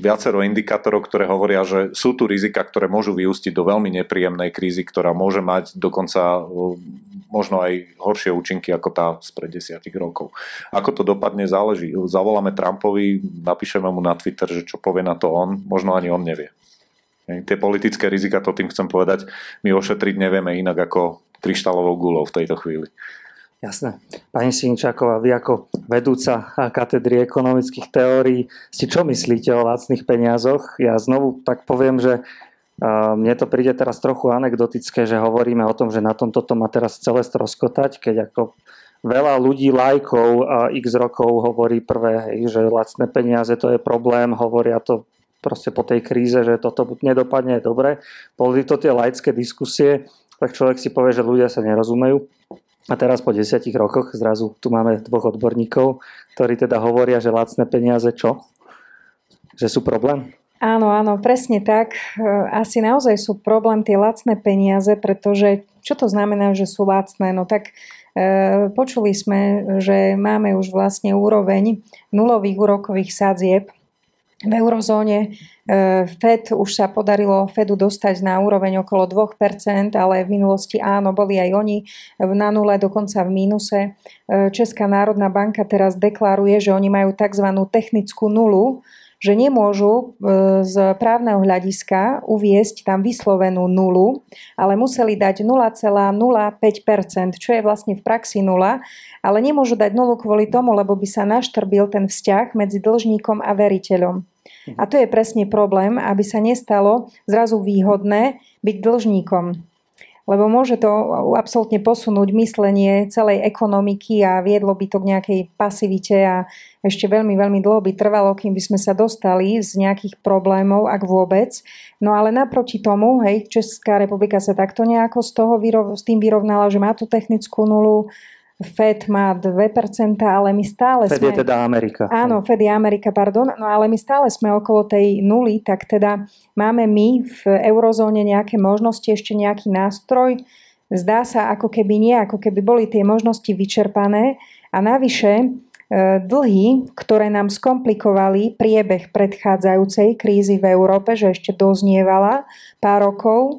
viacero indikátorov, ktoré hovoria, že sú tu rizika, ktoré môžu vyústiť do veľmi nepríjemnej krízy, ktorá môže mať dokonca možno aj horšie účinky ako tá spred desiatich rokov. Ako to dopadne, záleží. Zavoláme Trumpovi, napíšeme mu na Twitter, že čo povie na to on, možno ani on nevie. Tie politické rizika, to tým chcem povedať, my ošetriť nevieme inak ako kryštálovou guľou v tejto chvíli. Jasné. Pani Siničáková, vy ako vedúca katedry ekonomických teórií si čo myslíte o lacných peniazoch? Ja znovu tak poviem, že mne to príde teraz trochu anekdotické, že hovoríme o tom, že na tomto to má teraz celé stroskotať, keď ako veľa ľudí, lajkov x rokov hovorí prvé, že lacné peniaze to je problém, hovoria to proste po tej kríze, že toto nedopadne dobre. Boli to tie laické diskusie, tak človek si povie, že ľudia sa nerozumejú. A teraz po desiatich rokoch zrazu tu máme dvoch odborníkov, ktorí teda hovoria, že lacné peniaze čo? Že sú problém? Áno, áno, presne tak. Asi naozaj sú problém tie lacné peniaze, pretože čo to znamená, že sú lacné? No tak e, počuli sme, že máme už vlastne úroveň nulových úrokových sadzieb v eurozóne. Fed už sa podarilo Fedu dostať na úroveň okolo dve percentá, ale v minulosti áno, boli aj oni na nule, dokonca v mínuse. Česká národná banka teraz deklaruje, že oni majú tzv. Technickú nulu, že nemôžu z právneho hľadiska uviesť tam vyslovenú nulu, ale museli dať nula celá nula päť percenta, čo je vlastne v praxi nula, ale nemôžu dať nulu kvôli tomu, lebo by sa naštrbil ten vzťah medzi dlžníkom a veriteľom. A to je presne problém, aby sa nestalo zrazu výhodné byť dlžníkom. Lebo môže to absolútne posunúť myslenie celej ekonomiky a viedlo by to k nejakej pasivite a ešte veľmi, veľmi dlho by trvalo, kým by sme sa dostali z nejakých problémov, ak vôbec. No ale naproti tomu, hej, Česká republika sa takto nejako z toho vyrov, s tým vyrovnala, že má tú technickú nulu, Fed má dve percentá, ale my stále Fed sme... Fed je teda Amerika. Áno, Fed je Amerika, pardon. No ale my stále sme okolo tej nuly, tak teda máme my v eurozóne nejaké možnosti, ešte nejaký nástroj. Zdá sa, ako keby nie, ako keby boli tie možnosti vyčerpané. A navyše dlhy, ktoré nám skomplikovali priebeh predchádzajúcej krízy v Európe, že ešte doznievala pár rokov,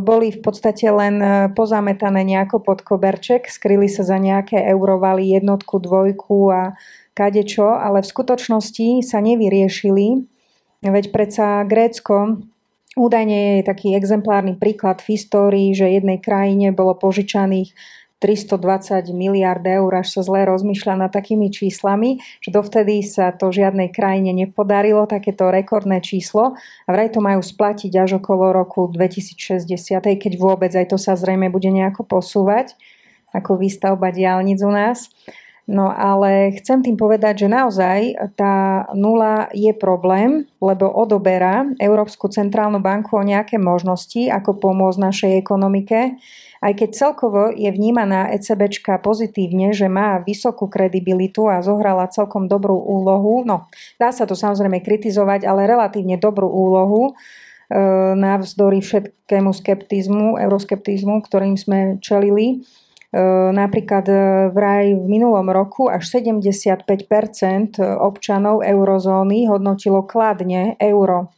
boli v podstate len pozametané nejako pod koberček, skryli sa za nejaké eurovaly, jednotku, dvojku a kadečo, ale v skutočnosti sa nevyriešili. Veď predsa Grécko údajne je taký exemplárny príklad v histórii, že jednej krajine bolo požičaných tristodvadsať miliárd eur, až sa zle rozmýšľa nad takými číslami, že dovtedy sa to žiadnej krajine nepodarilo, takéto rekordné číslo a vraj to majú splatiť až okolo roku dvetisícšesťdesiat, keď vôbec, aj to sa zrejme bude nejako posúvať, ako výstavba diaľnic u nás. No ale chcem tým povedať, že naozaj tá nula je problém, lebo odoberá Európsku centrálnu banku o nejaké možnosti, ako pomôcť našej ekonomike. Aj keď celkovo je vnímaná ECBčka pozitívne, že má vysokú kredibilitu a zohrala celkom dobrú úlohu, no dá sa to samozrejme kritizovať, ale relatívne dobrú úlohu, navzdory všetkému skeptizmu, euroskeptizmu, ktorým sme čelili. Napríklad vraj v minulom roku až sedemdesiatpäť percent občanov eurozóny hodnotilo kladne euro.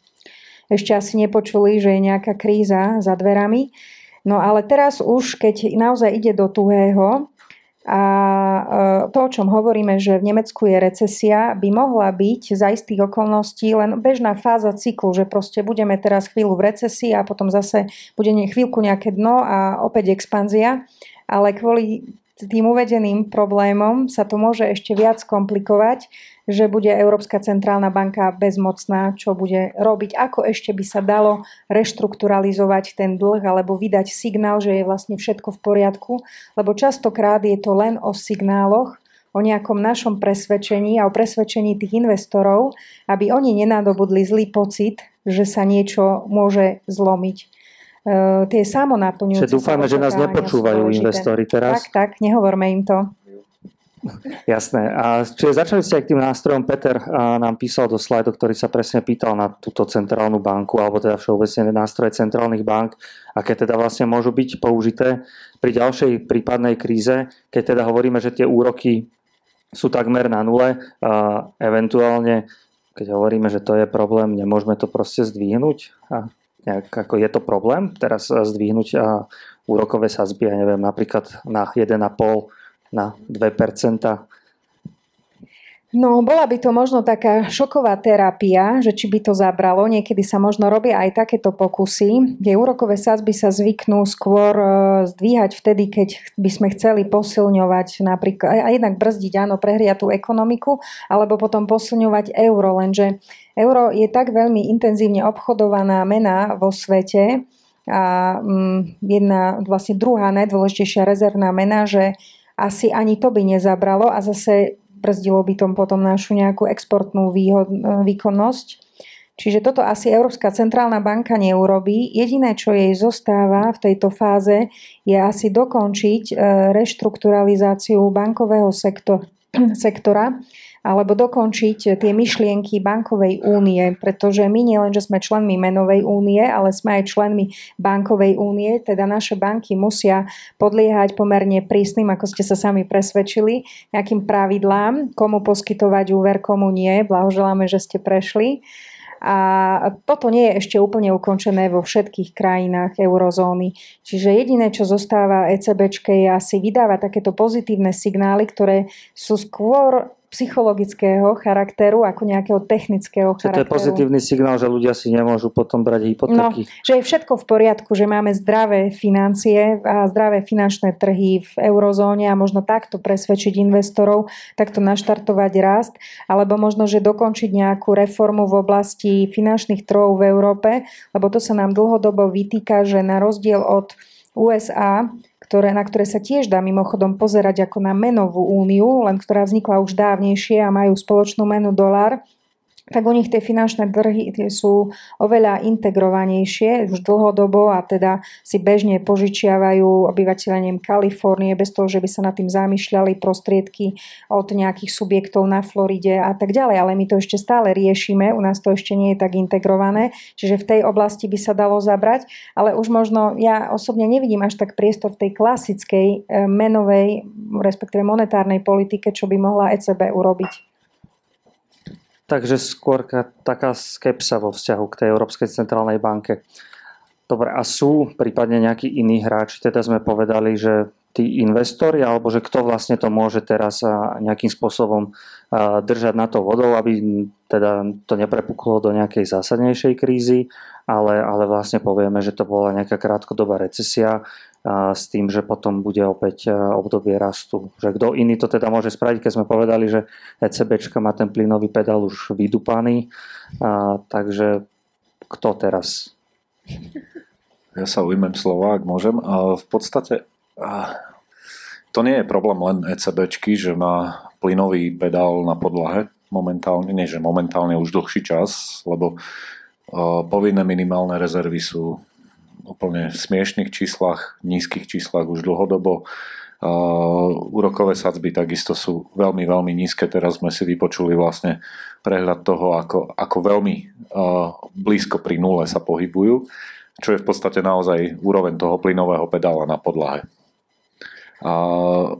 Ešte asi nepočuli, že je nejaká kríza za dverami. No ale teraz už, keď naozaj ide do tuhého a to, o čom hovoríme, že v Nemecku je recesia, by mohla byť za istých okolností len bežná fáza cyklu, že proste budeme teraz chvíľu v recesii a potom zase bude chvíľku nejaké dno a opäť expanzia. Ale kvôli tým uvedeným problémom sa to môže ešte viac komplikovať, že bude Európska centrálna banka bezmocná, čo bude robiť, ako ešte by sa dalo reštrukturalizovať ten dlh alebo vydať signál, že je vlastne všetko v poriadku, lebo častokrát je to len o signáloch, o nejakom našom presvedčení a o presvedčení tých investorov, aby oni nenadobudli zlý pocit, že sa niečo môže zlomiť. Tie samonáplňujúce... Dúfame, že nás nepočúvajú investori teraz. Tak, tak, nehovorme im to. Jasné. A čiže začali ste aj k tým nástrojom. Peter nám písal do slajdu, ktorý sa presne pýtal na túto centrálnu banku, alebo teda všeobecne nástroje centrálnych bank, aké teda vlastne môžu byť použité pri ďalšej prípadnej kríze, keď teda hovoríme, že tie úroky sú takmer na nule, a eventuálne, keď hovoríme, že to je problém, nemôžeme to proste zdvihnúť. A nejak, ako je to problém teraz zdvihnúť a úrokové sadzby, ja neviem, napríklad na jeden a pol na dve percentá? No, bola by to možno taká šoková terapia, že či by to zabralo. Niekedy sa možno robia aj takéto pokusy, kde úrokové sadzby sa zvyknú skôr zdvíhať vtedy, keď by sme chceli posilňovať napríklad, a jednak brzdiť, áno, prehriatú ekonomiku, alebo potom posilňovať euro. Lenže euro je tak veľmi intenzívne obchodovaná mena vo svete a jedna, vlastne druhá najdôležitejšia rezervná mena, že asi ani to by nezabralo a zase brzdilo by tom potom našu nejakú exportnú výhod- výkonnosť. Čiže toto asi Európska centrálna banka neurobí. Jediné, čo jej zostáva v tejto fáze, je asi dokončiť reštrukturalizáciu bankového sektor- sektora alebo dokončiť tie myšlienky bankovej únie, pretože my nielen, že sme členmi menovej únie, ale sme aj členmi bankovej únie, teda naše banky musia podliehať pomerne prísnym, ako ste sa sami presvedčili, nejakým pravidlám, komu poskytovať úver, komu nie. Blahoželáme, že ste prešli. A toto nie je ešte úplne ukončené vo všetkých krajinách eurozóny. Čiže jediné, čo zostáva ECBčke, je asi vydávať takéto pozitívne signály, ktoré sú skôr psychologického charakteru ako nejakého technického charakteru. To je pozitívny signál, že ľudia si nemôžu potom brať hypotéky. No, že je všetko v poriadku, že máme zdravé financie a zdravé finančné trhy v eurozóne a možno takto presvedčiť investorov, takto naštartovať rast, alebo možno, že dokončiť nejakú reformu v oblasti finančných trhov v Európe, lebo to sa nám dlhodobo vytýka, že na rozdiel od ú es á, ktoré, na ktoré sa tiež dá mimochodom pozerať ako na menovú úniu, len ktorá vznikla už dávnejšie a majú spoločnú menu dolár, tak u nich tie finančné trhy sú oveľa integrovanejšie už dlhodobo a teda si bežne požičiavajú obyvateľom Kalifornie bez toho, že by sa nad tým zamýšľali, prostriedky od nejakých subjektov na Floride a tak ďalej. Ale my to ešte stále riešime, u nás to ešte nie je tak integrované, čiže v tej oblasti by sa dalo zabrať, ale už možno ja osobne nevidím až tak priestor v tej klasickej menovej, respektíve monetárnej politike, čo by mohla é cé bé urobiť. Takže skôr taká skepsa vo vzťahu k tej Európskej centrálnej banke. Dobre, a sú prípadne nejakí iní hráči? Teda sme povedali, že tí investori, alebo že kto vlastne to môže teraz nejakým spôsobom držať na to vodou, aby teda to neprepuklo do nejakej zásadnejšej krízy, ale, ale vlastne povieme, že to bola nejaká krátkodobá recesia s tým, že potom bude opäť obdobie rastu. Že kto iný to teda môže spraviť, keď sme povedali, že ECBčka má ten plynový pedál už vydupaný. A, takže kto teraz? Ja sa ujmem slova, ak môžem. A v podstate a to nie je problém len ECBčky, že má plynový pedál na podlahe momentálne. Nie, že momentálne už dlhší čas, lebo a, povinné minimálne rezervy sú úplne v smiešných číslach, nízkych číslach už dlhodobo. Uh, úrokové sadzby takisto sú veľmi, veľmi nízke. Teraz sme si vypočuli vlastne prehľad toho, ako, ako veľmi uh, blízko pri nule sa pohybujú, čo je v podstate naozaj úroveň toho plynového pedála na podlahe. Uh,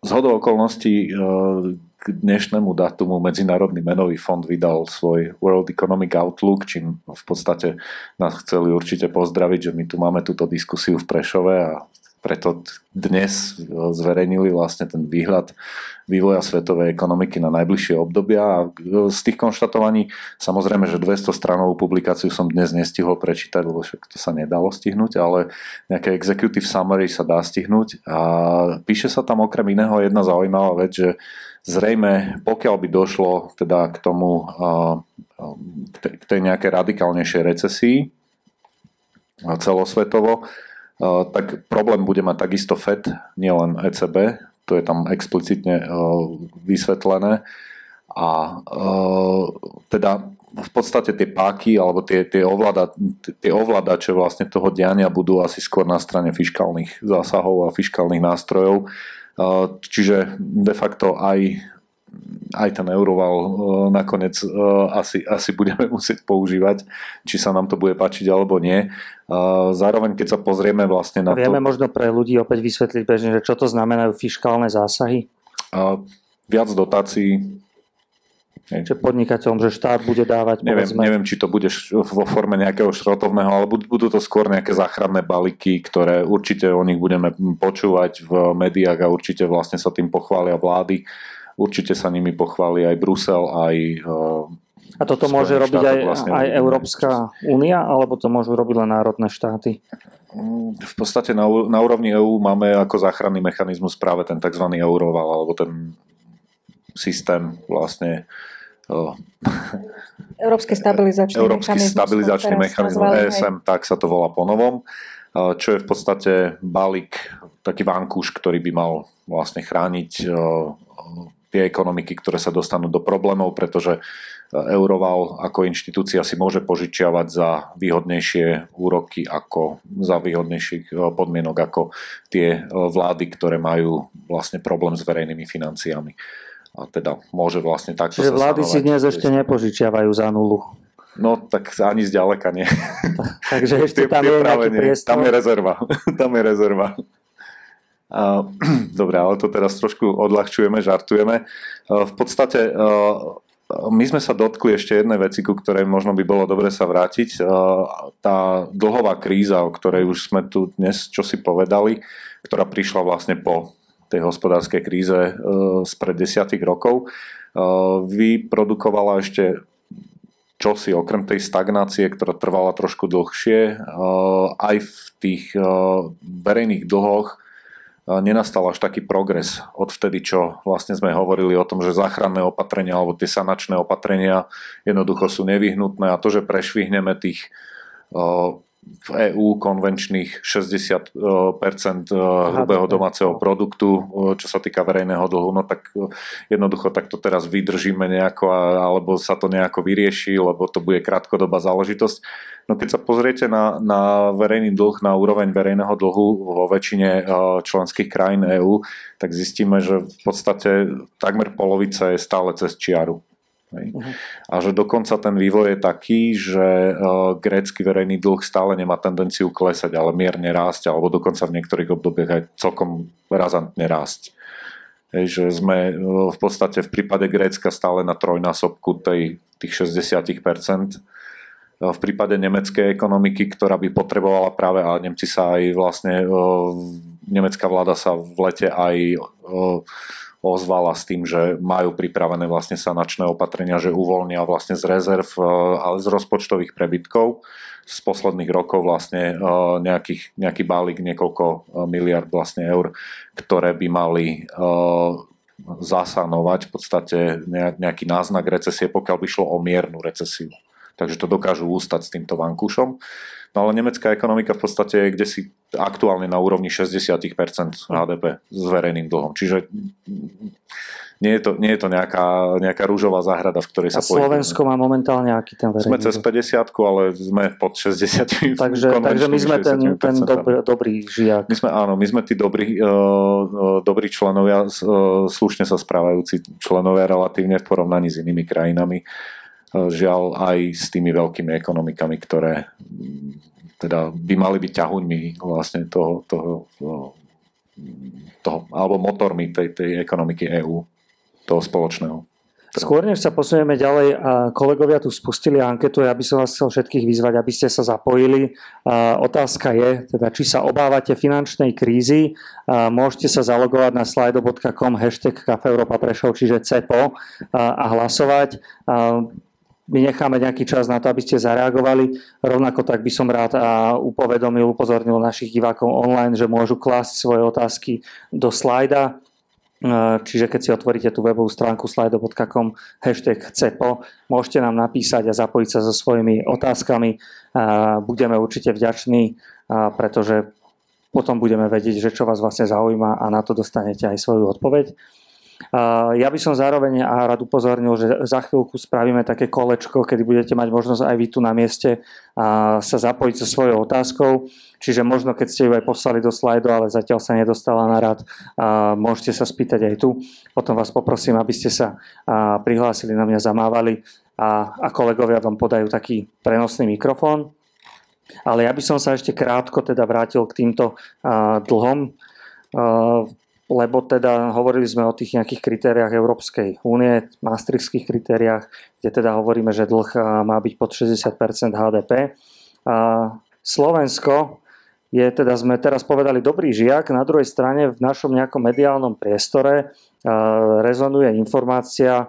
zhodou okolností uh, k dnešnému datumu Medzinárodný menový fond vydal svoj World Economic Outlook, čím v podstate nás chceli určite pozdraviť, že my tu máme túto diskusiu v Prešove a preto dnes zverejnili vlastne ten výhľad vývoja svetovej ekonomiky na najbližšie obdobia a z tých konštatovaní samozrejme, že dvestostranovú publikáciu som dnes nestihol prečítať, lebo však to sa nedalo stihnúť, ale nejaké executive summary sa dá stihnúť a píše sa tam okrem iného jedna zaujímavá vec, že zrejme, pokiaľ by došlo teda k tomu, k tej nejakej radikálnejšej recesii celosvetovo, tak problém bude mať takisto Fed, nielen é cé bé, to je tam explicitne vysvetlené. A teda v podstate tie páky alebo tie, tie, ovláda, tie ovládače vlastne toho diania budú asi skôr na strane fiškálnych zásahov a fiškálnych nástrojov Čiže de facto aj, aj ten euroval nakoniec asi, asi budeme musieť používať, či sa nám to bude páčiť alebo nie. Zároveň, keď sa pozrieme vlastne na to... Vieme možno pre ľudí opäť vysvetliť bežne, že čo to znamenajú fiškálne zásahy? Viac dotácií. Čiže podnikateľom, že štát bude dávať... Neviem, neviem, či to bude vo forme nejakého šrotovného, ale budú to skôr nejaké záchranné balíky, ktoré určite o nich budeme počúvať v médiách a určite vlastne sa tým pochvália vlády. Určite sa nimi pochváli aj Brusel, aj... A toto môže robiť aj, vlastne aj Európska únia, alebo to môžu robiť len národné štáty? V podstate na, na úrovni EÚ máme ako záchranný mechanizmus práve ten tzv. Euroval, alebo ten systém vlastne oh. Európsky stabilizačný Európsky mechanizmus, stabilizačný mechanizmus E S M, tak sa to volá po novom, čo je v podstate balík, taký vankúš, ktorý by mal vlastne chrániť tie ekonomiky, ktoré sa dostanú do problémov, pretože euroval ako inštitúcia si môže požičiavať za výhodnejšie úroky, ako za výhodnejších podmienok ako tie vlády, ktoré majú vlastne problém s verejnými financiami. A teda môže vlastne takto sa stanovať. Čiže vlády si dnes ešte nepožičiavajú za nulu. No, tak ani zďaleka nie. Takže ešte tam je nejaký priestor. Tam je rezerva. Tam je rezerva. Dobre, ale to teraz trošku odľahčujeme, žartujeme. V podstate my sme sa dotkli ešte jednej veci, ku ktorej možno by bolo dobre sa vrátiť. Tá dlhová kríza, o ktorej už sme tu dnes čosi povedali, ktorá prišla vlastne po tej hospodárskej kríze spred desiatich rokov, vyprodukovala ešte čosi okrem tej stagnácie, ktorá trvala trošku dlhšie. Aj v tých verejných dlhoch nenastal až taký progres od vtedy, čo vlastne sme hovorili o tom, že záchranné opatrenia alebo tie sanačné opatrenia jednoducho sú nevyhnutné a to, že prešvihneme tých v E Ú konvenčných šesťdesiat percent hrubého domáceho produktu, čo sa týka verejného dlhu, no tak jednoducho takto teraz vydržíme nejako alebo sa to nejako vyrieši, lebo to bude krátkodobá záležitosť. No keď sa pozriete na, na verejný dlh, na úroveň verejného dlhu vo väčšine členských krajín E Ú, tak zistíme, že v podstate takmer polovica je stále cez čiaru. A že dokonca ten vývoj je taký, že grécky verejný dlh stále nemá tendenciu klesať, ale mierne rásť, alebo dokonca v niektorých obdobiach aj celkom razantne rásť. Že sme v podstate v prípade Grécka stále na trojnásobku tej, tých šesťdesiat percent. V prípade nemeckej ekonomiky, ktorá by potrebovala práve, a Nemci sa aj vlastne, nemecká vláda sa v lete aj ozvala s tým, že majú pripravené vlastne sanačné opatrenia, že uvoľnia vlastne z rezerv, ale z rozpočtových prebytkov z posledných rokov vlastne nejakých, nejaký balík, niekoľko miliard vlastne eur, ktoré by mali zasanovať v podstate nejaký náznak recesie, pokiaľ by šlo o miernu recesiu. Takže to dokážu ústať s týmto vankúšom. No ale nemecká ekonomika v podstate je kdesi aktuálne na úrovni šesťdesiat percent H D P s verejným dlhom. Čiže nie je to, nie je to nejaká, nejaká rúžová záhrada, v ktorej sa pojde. A Slovensko má momentálne aký ten verejný dlh? Sme cez päťdesiatku, ale sme pod šesťdesiat percent. Takže, takže my sme ten, ten dobrý, dobrý žiak. My sme, áno, my sme tí dobrí, dobrí členovia, slušne sa správajúci členovia relatívne v porovnaní s inými krajinami. Žiaľ aj s tými veľkými ekonomikami, ktoré teda by mali byť ťahuňmi vlastne toho, toho, toho alebo motormi tej, tej ekonomiky E Ú, toho spoločného. Skôr než sa posunieme ďalej, kolegovia tu spustili anketu, ja by som vás chcel všetkých vyzvať, aby ste sa zapojili. Otázka je, teda, či sa obávate finančnej krízy. Môžete sa zalogovať na slido bodka com hashtag Café Europa Prešov, čiže CEPO, a hlasovať. My necháme nejaký čas na to, aby ste zareagovali. Rovnako tak by som rád upovedomil, upozornil našich divákov online, že môžu klásť svoje otázky do slajda. Čiže keď si otvoríte tú webovú stránku slido bodka com hashtag CEPO, môžete nám napísať a zapojiť sa so svojimi otázkami. Budeme určite vďační, pretože potom budeme vedieť, že čo vás vlastne zaujíma a na to dostanete aj svoju odpoveď. Ja by som zároveň a rád upozornil, že za chvíľku spravíme také kolečko, kedy budete mať možnosť aj vy tu na mieste a sa zapojiť so svojou otázkou. Čiže možno, keď ste ju aj poslali do slajdu, ale zatiaľ sa nedostala na rad, a môžete sa spýtať aj tu. Potom vás poprosím, aby ste sa prihlásili, na mňa zamávali a, a kolegovia vám podajú taký prenosný mikrofón. Ale ja by som sa ešte krátko teda vrátil k týmto a, dlhom a, lebo teda hovorili sme o tých nejakých kritériách Európskej únie, maastrichtských kritériách, kde teda hovoríme, že dlh má byť pod šesťdesiat percent há dé pé. A Slovensko je teda, sme teraz povedali, dobrý žiak, na druhej strane v našom nejakom mediálnom priestore rezonuje informácia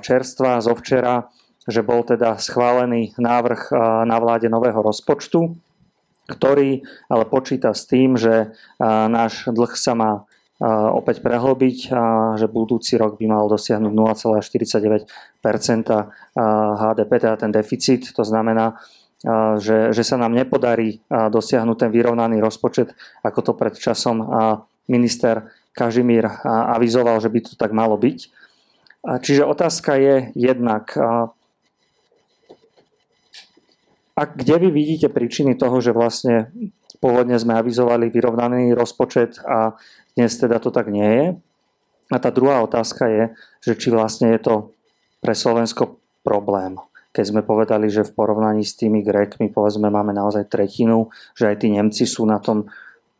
čerstvá zo včera, že bol teda schválený návrh na vláde nového rozpočtu, ktorý ale počíta s tým, že náš dlh sa má opäť prehlbiť, že budúci rok by mal dosiahnuť nula celá štyridsaťdeväť percent há dé pé, teda ten deficit. To znamená, že, že sa nám nepodarí dosiahnuť ten vyrovnaný rozpočet, ako to pred časom minister Kažimír avizoval, že by to tak malo byť. Čiže otázka je jednak, a kde vy vidíte príčiny toho, že vlastne pôvodne sme avizovali vyrovnaný rozpočet a dnes teda to tak nie je. A tá druhá otázka je, že či vlastne je to pre Slovensko problém. Keď sme povedali, že v porovnaní s tými Grékmi, povedzme, máme naozaj tretinu, že aj tí Nemci sú na tom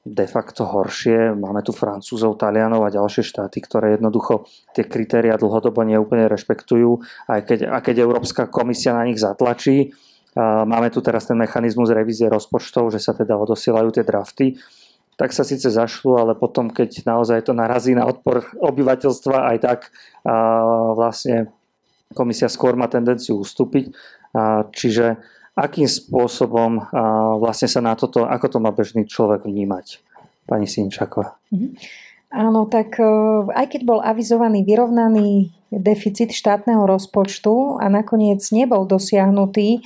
de facto horšie. Máme tu Francúzov, Talianov a ďalšie štáty, ktoré jednoducho tie kritéria dlhodobo neúplne rešpektujú. Aj keď, a keď Európska komisia na nich zatlačí, máme tu teraz ten mechanizmus revízie rozpočtov, že sa teda odosielajú tie drafty, tak sa síce zašľú, ale potom, keď naozaj to narazí na odpor obyvateľstva, aj tak vlastne komisia skôr má tendenciu ustúpiť. Čiže akým spôsobom vlastne sa na toto, ako to má bežný človek vnímať? Pani Siničáková. Áno, tak aj keď bol avizovaný vyrovnaný deficit štátneho rozpočtu a nakoniec nebol dosiahnutý.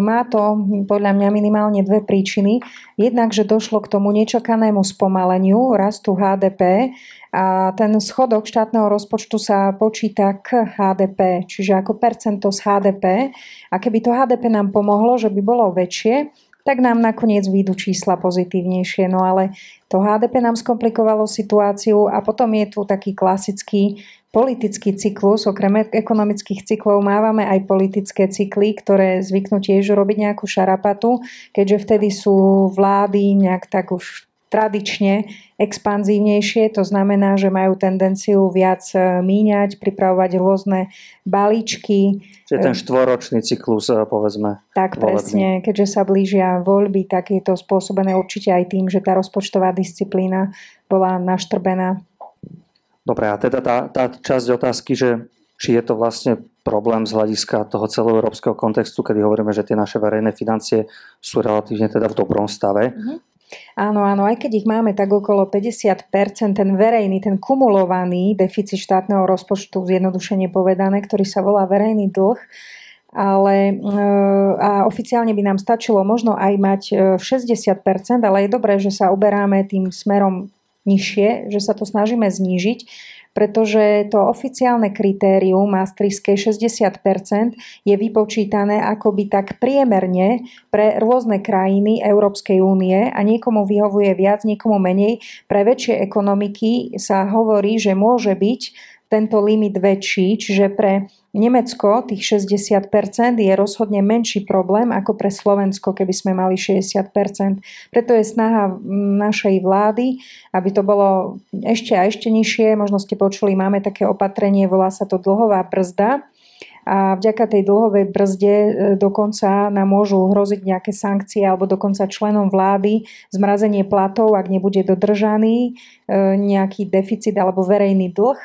Má to podľa mňa minimálne dve príčiny. Jednak, že došlo k tomu nečakanému spomaleniu rastu há dé pé a ten schodok štátneho rozpočtu sa počíta k há dé pé, čiže ako percento z há dé pé. A keby to há dé pé nám pomohlo, že by bolo väčšie, tak nám nakoniec výjdu čísla pozitívnejšie. No ale to há dé pé nám skomplikovalo situáciu a potom je tu taký klasický politický cyklus. Okrem ekonomických cyklov mávame aj politické cykly, ktoré zvyknú tiež robiť nejakú šarapatu, keďže vtedy sú vlády nejak tak už tradične expanzívnejšie, to znamená, že majú tendenciu viac míňať, pripravovať rôzne balíčky. Čiže ten štvoročný cyklus, povedzme. Tak volebný. Presne, keďže sa blížia voľby, tak je to spôsobené určite aj tým, že tá rozpočtová disciplína bola naštrbená. Dobre, a teda tá, tá časť otázky, že či je to vlastne problém z hľadiska toho celoeurópskeho kontextu, kedy hovoríme, že tie naše verejné financie sú relatívne teda v dobrom stave. Mm-hmm. Áno, áno, aj keď ich máme tak okolo päťdesiat percent, ten verejný, ten kumulovaný deficit štátneho rozpočtu, zjednodušene povedané, ktorý sa volá verejný dlh, ale a oficiálne by nám stačilo možno aj mať šesťdesiat percent, ale je dobré, že sa uberáme tým smerom nižšie, že sa to snažíme znížiť, pretože to oficiálne kritérium maastrichtské šesťdesiat percent je vypočítané akoby tak priemerne pre rôzne krajiny Európskej únie a niekomu vyhovuje viac, niekomu menej. Pre väčšie ekonomiky sa hovorí, že môže byť tento limit väčší, čiže pre Nemecko tých šesťdesiat percent je rozhodne menší problém ako pre Slovensko, keby sme mali šesťdesiat percent. Preto je snaha našej vlády, aby to bolo ešte a ešte nižšie. Možno ste počuli, máme také opatrenie, volá sa to dlhová brzda. A vďaka tej dlhovej brzde dokonca nám môžu hroziť nejaké sankcie alebo dokonca členom vlády zmrazenie platov, ak nebude dodržaný nejaký deficit alebo verejný dlh.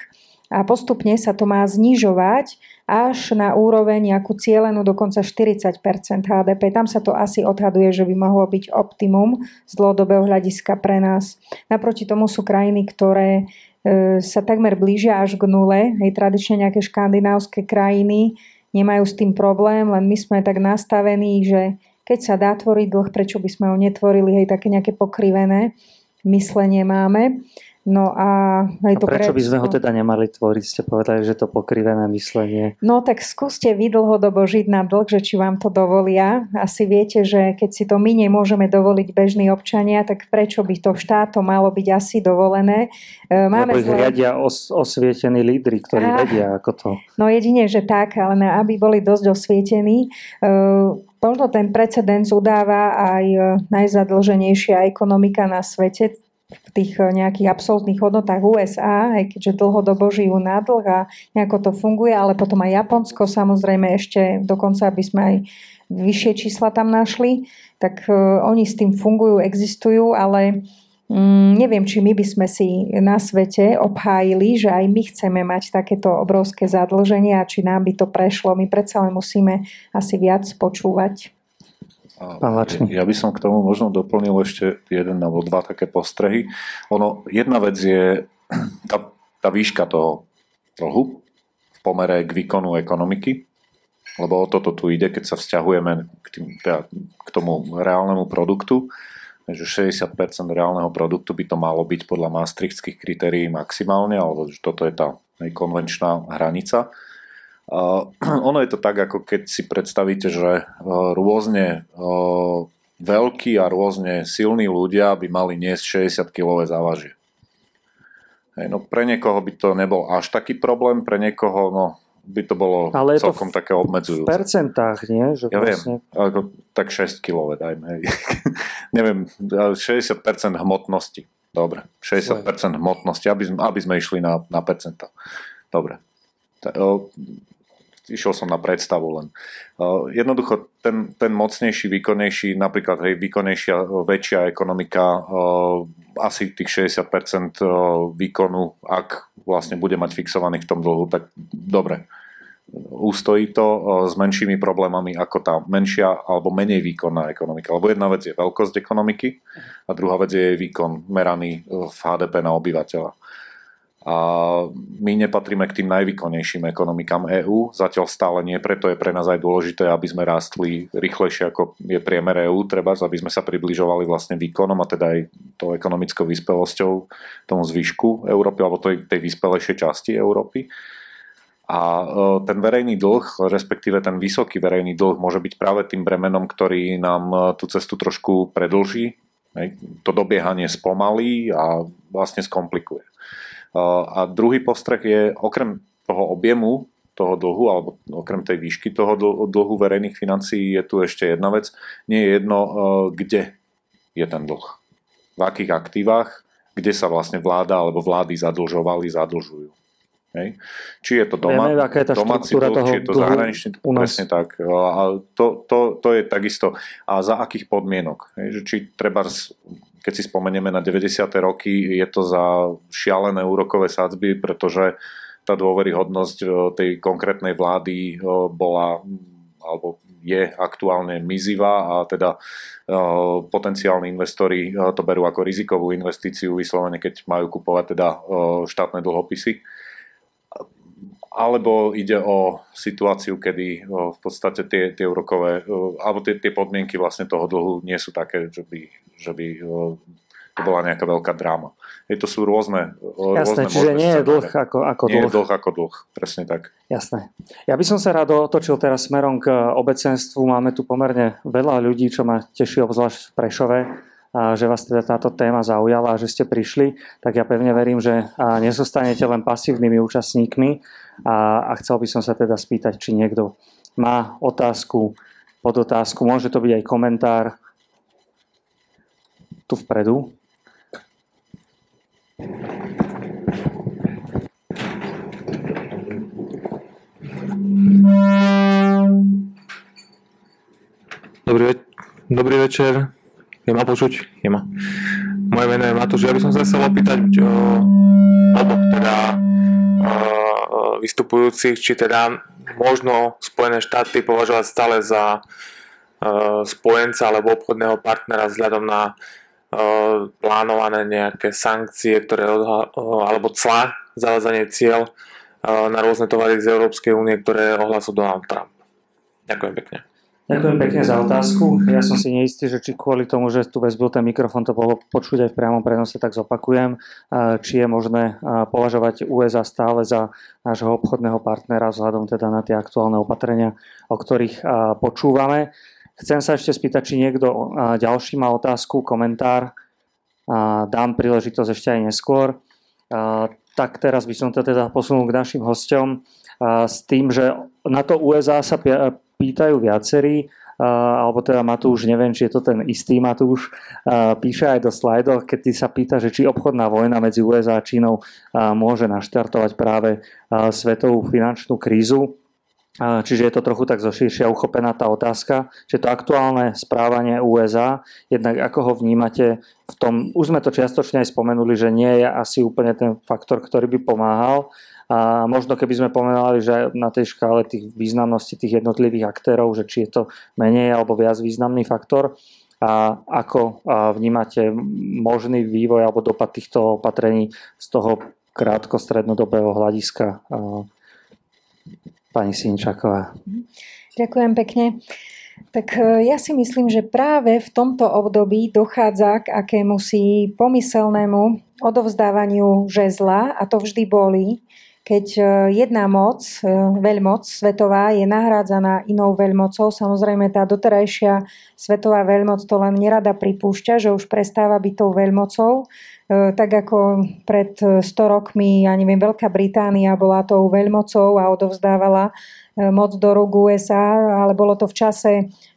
A postupne sa to má znižovať až na úroveň nejakú cielenú dokonca štyridsať percent há dé pé. Tam sa to asi odhaduje, že by mohlo byť optimum z dlhodobého hľadiska pre nás. Naproti tomu sú krajiny, ktoré e, sa takmer blížia až k nule. Hej, tradične nejaké škandinávské krajiny nemajú s tým problém, len my sme tak nastavení, že keď sa dá tvoriť dlh, prečo by sme ho netvorili, hej, také nejaké pokrivené myslenie máme. No a, aj a to prečo krečko. By sme ho teda nemali tvoriť? Ste povedali, že to pokrivené myslenie. No tak skúste vy dlhodobo žiť na dlh, že či vám to dovolia. Asi viete, že keď si to my nemôžeme dovoliť bežní občania, tak prečo by to štátom malo byť asi dovolené? Máme Lebo ich riadia os- osvietení lídri, ktorí a... vedia ako to. No jedine, že tak, ale aby boli dosť osvietení. Uh, možno ten precedens udáva aj najzadlženejšia ekonomika na svete, v tých nejakých absolútnych hodnotách U S A, aj keďže dlhodobo žijú na dlh a nejako to funguje, ale potom aj Japonsko, samozrejme ešte dokonca by sme aj vyššie čísla tam našli, tak uh, oni s tým fungujú, existujú, ale um, neviem, či my by sme si na svete obhájili, že aj my chceme mať takéto obrovské zadlženie a či nám by to prešlo. My predsa len musíme asi viac počúvať. Ja by som k tomu možno doplnil ešte jeden alebo dva také postrehy. Ono, jedna vec je tá, tá výška toho dlhu v pomere k výkonu ekonomiky, lebo o toto tu ide, keď sa vzťahujeme k, tým, teda, k tomu reálnemu produktu, že šesťdesiat percent reálneho produktu by to malo byť podľa maastrichtských kritérií maximálne, alebo že toto je tá konvenčná hranica. Uh, ono je to tak, ako keď si predstavíte, že uh, rôzne uh, veľkí a rôzne silní ľudia by mali niesť šesťdesiatkilové závažie. Hej, no pre niekoho by to nebol až taký problém, pre niekoho no, by to bolo ale celkom to v, také obmedzujúce. V percentách, nie? Že ja vlastne... viem, ako, tak šesť kilové dajme. Neviem, šesťdesiat percent hmotnosti. Dobre, šesťdesiat percent Svoje. hmotnosti, aby, aby sme išli na, na percenta. Dobre. Uh, Išiel som na predstavu len. Jednoducho ten, ten mocnejší, výkonnejší, napríklad hej, výkonnejšia, väčšia ekonomika asi tých šesťdesiat percent výkonu, ak vlastne bude mať fixovaných v tom dlhu, tak dobre. Ustojí to s menšími problémami ako tá menšia alebo menej výkonná ekonomika. Lebo jedna vec je veľkosť ekonomiky a druhá vec je jej výkon meraný v há dé pé na obyvateľa. A my nepatríme k tým najvýkonnejším ekonomikám EÚ, zatiaľ stále nie, preto je pre nás aj dôležité, aby sme rástli rýchlejšie ako je priemer EÚ, treba, aby sme sa približovali vlastne výkonom a teda aj tou ekonomickou vyspelosťou tomu zvyšku Európy alebo tej, tej vyspelejšej časti Európy. A ten verejný dlh, respektíve ten vysoký verejný dlh môže byť práve tým bremenom, ktorý nám tú cestu trošku predlží, to dobiehanie spomalí a vlastne skomplikuje. A druhý postreh je, okrem toho objemu toho dlhu, alebo okrem tej výšky toho dlhu verejných financií, je tu ešte jedna vec. Nie je jedno, kde je ten dlh. V akých aktívach, kde sa vlastne vláda alebo vlády zadlžovali, zadlžujú. Hej. Či je to doma, Vieme, aká je tá domáci dlh, či je to zahraničný dlh, presne tak. A to, to, to je takisto. A za akých podmienok? Hej, že či treba... Keď si spomenieme na deväťdesiate roky, je to za šialené úrokové sadzby, pretože tá dôveryhodnosť tej konkrétnej vlády bola alebo je aktuálne mizivá a teda potenciálni investori to berú ako rizikovú investíciu, vyslovene keď majú kupovať teda štátne dlhopisy. Alebo ide o situáciu, kedy v podstate tie, tie úrokové, alebo tie, tie podmienky vlastne toho dlhu nie sú také, že by, že by to bola nejaká veľká dráma. Je to sú rôzne, Jasné, rôzne čiže nie je dlh ako, ako nie dlh. Nie je dlh ako dlh, presne tak. Jasné. Ja by som sa rád otočil teraz smerom k obecenstvu. Máme tu pomerne veľa ľudí, čo ma teší, obzvlášť v Prešove, že vás teda táto téma zaujala a že ste prišli, tak ja pevne verím, že nezostanete len pasívnymi účastníkmi a, a chcel by som sa teda spýtať, či niekto má otázku, podotázku, môže to byť aj komentár tu vpredu. Dobrý, več- Dobrý večer. Je ma počuť? Je ma. Moje meno je Matúš. Ja by som sa chcel opýtať oboch teda o, vystupujúcich, či teda možno Spojené štáty považovať stále za o, spojenca alebo obchodného partnera vzhľadom na o, plánované nejaké sankcie, ktoré odha- o, alebo clá, zavádzanie cieľ o, na rôzne tovary z Európskej únie, ktoré ohlásil Donald Trump. Ďakujem pekne. Ďakujem pekne za otázku. Ja som si neistý, že či kvôli tomu, že tu vezbil ten mikrofón, to bolo počuť aj v priamom prenose, tak zopakujem, či je možné považovať ú es á stále za nášho obchodného partnera vzhľadom teda na tie aktuálne opatrenia, o ktorých počúvame. Chcem sa ešte spýtať, či niekto ďalší má otázku, komentár. Dám príležitosť ešte aj neskôr. Tak teraz by som to teda posunul k našim hosťom s tým, že na to ú es á sa pýtajú viacerí, alebo teda Matúš, neviem, či je to ten istý Matúš, píše aj do slajdoch, keď sa pýta, že či obchodná vojna medzi ú es á a Čínou môže naštartovať práve svetovú finančnú krízu. Čiže je to trochu tak zoširšia uchopená tá otázka, že to aktuálne správanie ú es á, jednak ako ho vnímate v tom, už sme to čiastočne aj spomenuli, že nie je asi úplne ten faktor, ktorý by pomáhal. A možno keby sme pomenali, že na tej škále tých významností tých jednotlivých aktérov, že či je to menej alebo viac významný faktor a ako vnímate možný vývoj alebo dopad týchto opatrení z toho krátkostrednodobého hľadiska. Pani Siničáková. Ďakujem pekne. Tak ja si myslím, že práve v tomto období dochádza k akémusi pomyselnému odovzdávaniu žezla a to vždy boli, keď jedna moc, veľmoc svetová je nahrádzaná inou veľmocou. Samozrejme tá doterajšia svetová veľmoc to len nerada pripúšťa, že už prestáva byť tou veľmocou. Tak ako pred sto rokmi, ja neviem, Veľká Británia bola tou veľmocou a odovzdávala moc do rúk ú es á, ale bolo to v čase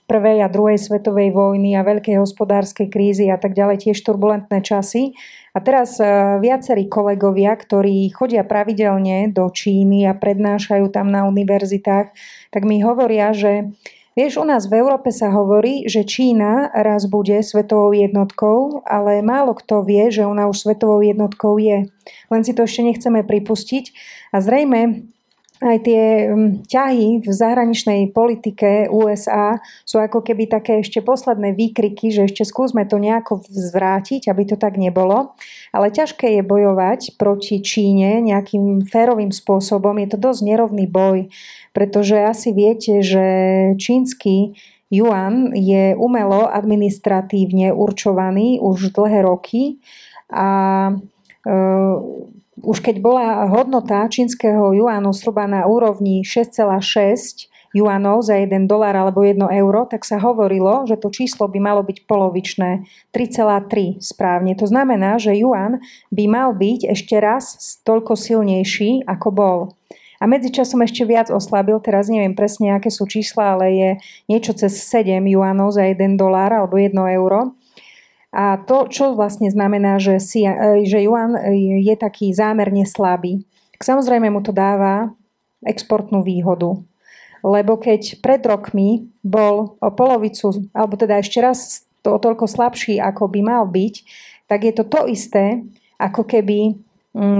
prvej a druhej svetovej vojny a veľkej hospodárskej krízy a tak ďalej, tiež turbulentné časy. A teraz viacerí kolegovia, ktorí chodia pravidelne do Číny a prednášajú tam na univerzitách, tak mi hovoria, že vieš, u nás v Európe sa hovorí, že Čína raz bude svetovou jednotkou, ale málo kto vie, že ona už svetovou jednotkou je. Len si to ešte nechceme pripustiť a zrejme aj tie ťahy v zahraničnej politike ú es á sú ako keby také ešte posledné výkriky, že ešte skúsme to nejako zvrátiť, aby to tak nebolo. Ale ťažké je bojovať proti Číne nejakým férovým spôsobom. Je to dosť nerovný boj, pretože asi viete, že čínsky juan je umelo administratívne určovaný už dlhé roky a e, už keď bola hodnota čínskeho juánu zhruba na úrovni šesť celá šesť juanov za jeden dolár alebo jedno euro, tak sa hovorilo, že to číslo by malo byť polovičné, tri celá tri správne. To znamená, že juan by mal byť ešte raz toľko silnejší, ako bol. A medzičasom ešte viac oslabil, teraz neviem presne, aké sú čísla, ale je niečo cez sedem juanov za jeden dolár alebo jedno euro. A to, čo vlastne znamená, že, si, že juan je taký zámerne slabý. Samozrejme mu to dáva exportnú výhodu. Lebo keď pred rokmi bol o polovicu, alebo teda ešte raz to toľko slabší, ako by mal byť, tak je to to isté, ako keby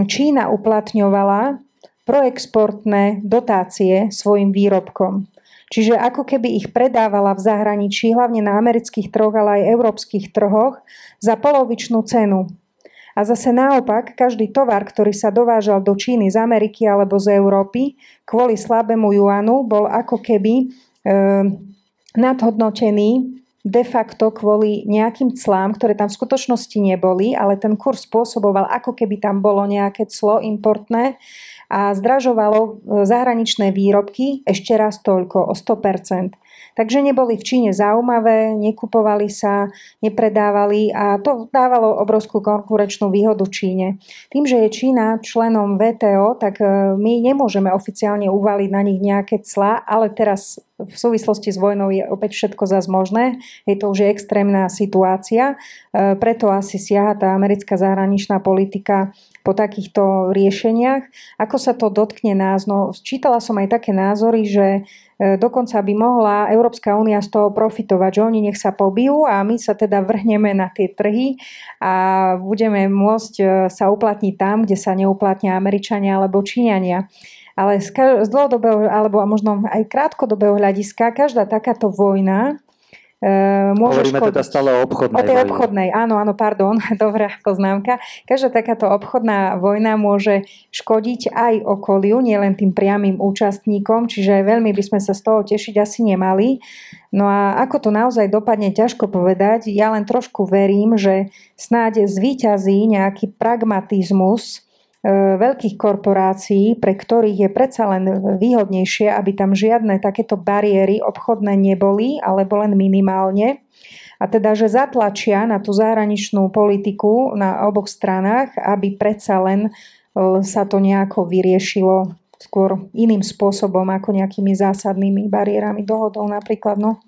Čína uplatňovala proexportné dotácie svojim výrobkom. Čiže ako keby ich predávala v zahraničí, hlavne na amerických trhoch, ale aj európskych trhoch, za polovičnú cenu. A zase naopak, každý tovar, ktorý sa dovážal do Číny z Ameriky alebo z Európy, kvôli slabému juanu bol ako keby e, nadhodnotený de facto kvôli nejakým clám, ktoré tam v skutočnosti neboli, ale ten kurz spôsoboval, ako keby tam bolo nejaké clo importné, a zdražovalo zahraničné výrobky ešte raz toľko, o sto percent. Takže neboli v Číne zaujímavé, nekupovali sa, nepredávali a to dávalo obrovskú konkurenčnú výhodu Číne. Tým, že je Čína členom vé té ó, tak my nemôžeme oficiálne uvaliť na nich nejaké clá, ale teraz v súvislosti s vojnou je opäť všetko zas možné. Je to už extrémna situácia, preto asi siaha tá americká zahraničná politika po takýchto riešeniach. Ako sa to dotkne nás? No, čítala som aj také názory, že dokonca by mohla Európska únia z toho profitovať, že oni nech sa pobijú a my sa teda vrhneme na tie trhy a budeme môcť sa uplatniť tam, kde sa neuplatnia Američania alebo Číňania. Ale z dlhodobého alebo možno aj krátkodobého hľadiska každá takáto vojna Môže hovoríme škodiť. Teda stále o obchodnej. O tej obchodnej, áno, áno, pardon, dobrá poznámka. Každá takáto obchodná vojna môže škodiť aj okoliu, nielen tým priamym účastníkom, čiže veľmi by sme sa z toho tešiť asi nemali. No a ako to naozaj dopadne, ťažko povedať. Ja len trošku verím, že snáď zvíťazí nejaký pragmatizmus veľkých korporácií, pre ktorých je predsa len výhodnejšie, aby tam žiadne takéto bariéry obchodné neboli, alebo len minimálne. A teda, že zatlačia na tú zahraničnú politiku na oboch stranách, aby predsa len sa to nejako vyriešilo skôr iným spôsobom ako nejakými zásadnými bariérami dohodou napríklad. No.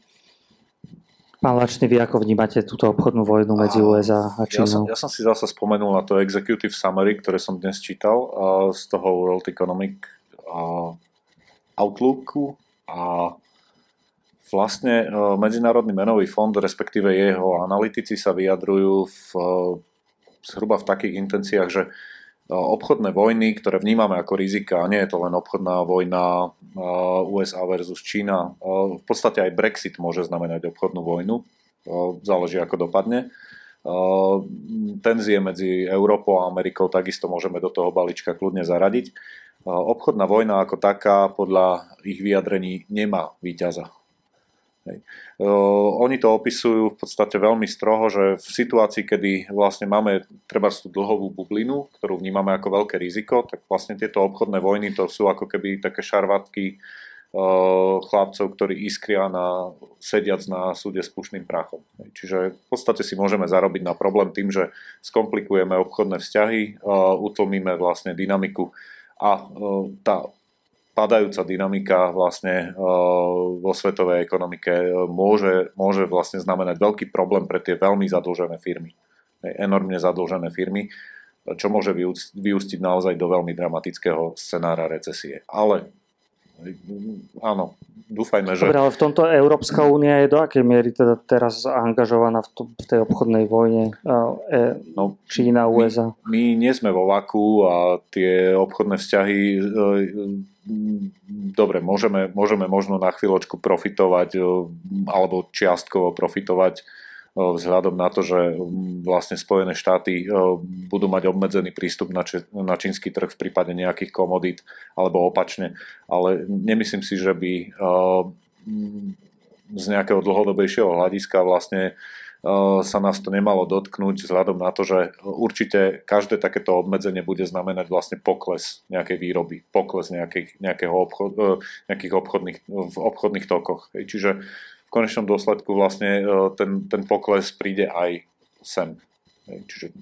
Pán Lačný, vy ako vnímate túto obchodnú vojnu medzi U S A a Čínou? Ja, ja som si zase spomenul na to Executive Summary, ktoré som dnes čítal uh, z toho World Economic uh, Outlooku a vlastne uh, Medzinárodný menový fond, respektíve jeho analytici sa vyjadrujú v, uh, zhruba v takých intenciách, že uh, obchodné vojny, ktoré vnímame ako rizika, nie je to len obchodná vojna U S A versus Čína. V podstate aj Brexit môže znamenať obchodnú vojnu. Záleží, ako dopadne. Tenzie medzi Európou a Amerikou takisto môžeme do toho balíčka kľudne zaradiť. Obchodná vojna ako taká podľa ich vyjadrení nemá víťaza. Hej. Oni to opisujú v podstate veľmi stroho, že v situácii, kedy vlastne máme treba tú dlhovú bublinu, ktorú vnímame ako veľké riziko, tak vlastne tieto obchodné vojny to sú ako keby také šarvátky uh, chlapcov, ktorí iskria na, sediac na súde s pušným prachom. Hej. Čiže v podstate si môžeme zarobiť na problém tým, že skomplikujeme obchodné vzťahy, uh, utlmíme vlastne dynamiku a uh, tá padajúca dynamika vlastne vo svetovej ekonomike môže, môže vlastne znamenať veľký problém pre tie veľmi zadlžené firmy. Enormne zadlžené firmy, čo môže vyústiť naozaj do veľmi dramatického scenára recesie. Ale áno, dúfajme, že... Dobre, ale v tomto Európska únia je do akej miery teda teraz angažovaná v tej obchodnej vojne e, no, Čína, U S A? My, my nie sme vo vakuu a tie obchodné vzťahy... E, Dobre, môžeme, môžeme možno na chvíľočku profitovať alebo čiastkovo profitovať vzhľadom na to, že vlastne Spojené štáty budú mať obmedzený prístup na, či, na čínsky trh v prípade nejakých komodít alebo opačne, ale nemyslím si, že by z nejakého dlhodobejšieho hľadiska vlastne sa nás to nemalo dotknúť vzhľadom na to, že určite každé takéto obmedzenie bude znamenať vlastne pokles nejakej výroby, pokles nejakých, nejakého obchod, nejakých obchodných, v obchodných tokoch. Čiže v konečnom dôsledku vlastne ten, ten pokles príde aj sem. Čiže...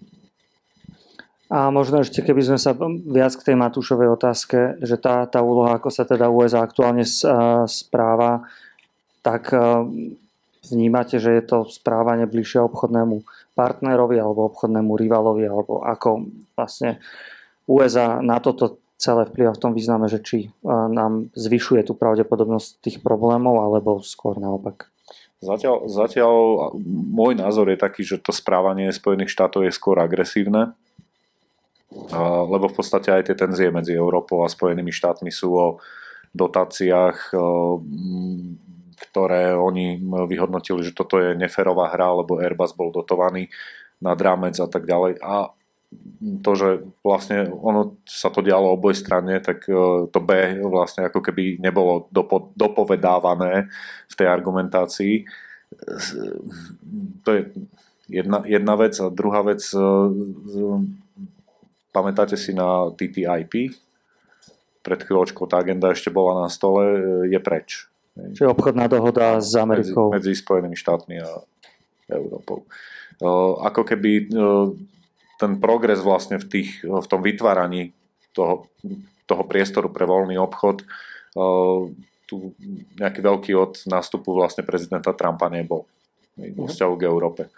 A možno ešte, keby sme sa viac k tej Matúšovej otázke, že tá, tá úloha, ako sa teda U S A aktuálne správa, tak... Vnímate, že je to správanie bližšie obchodnému partnerovi alebo obchodnému rivalovi, alebo ako vlastne U S A na toto celé vplyva v tom význame, že či nám zvyšuje tú pravdepodobnosť tých problémov, alebo skôr naopak? Zatiaľ, zatiaľ môj názor je taký, že to správanie Spojených štátov je skôr agresívne, lebo v podstate aj tie tenzie medzi Európou a Spojenými štátmi sú o dotáciách, ktoré oni vyhodnotili, že toto je neférová hra, lebo Airbus bol dotovaný nad rámec a tak ďalej. A to, že vlastne ono sa to dialo obojstranne, tak to B vlastne ako keby nebolo dopo- dopovedávané v tej argumentácii. To je jedna, jedna vec. A druhá vec, pamätáte si na T T I P? Pred chvíľočkou tá agenda ešte bola na stole, je preč. Čiže obchodná dohoda s Amerikou. Medzi, medzi Spojenými štátmi a Európou. Ako keby ten progres vlastne v, tých, v tom vytváraní toho, toho priestoru pre voľný obchod tu nejaký veľký od nástupu vlastne prezidenta Trumpa nebol vo vzťahu k Európe.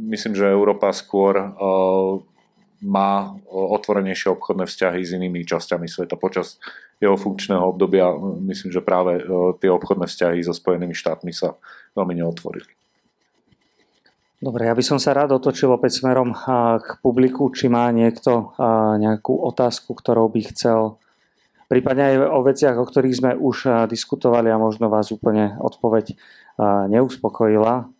Myslím, že Európa skôr má otvorenejšie obchodné vzťahy s inými časťami sveta. Počas jeho funkčného obdobia myslím, že práve tie obchodné vzťahy so Spojenými štátmi sa veľmi neotvorili. Dobre, ja by som sa rád otočil opäť smerom k publiku, či má niekto nejakú otázku, ktorou by chcel prípadne aj o veciach, o ktorých sme už diskutovali a možno vás úplne odpoveď neuspokojila.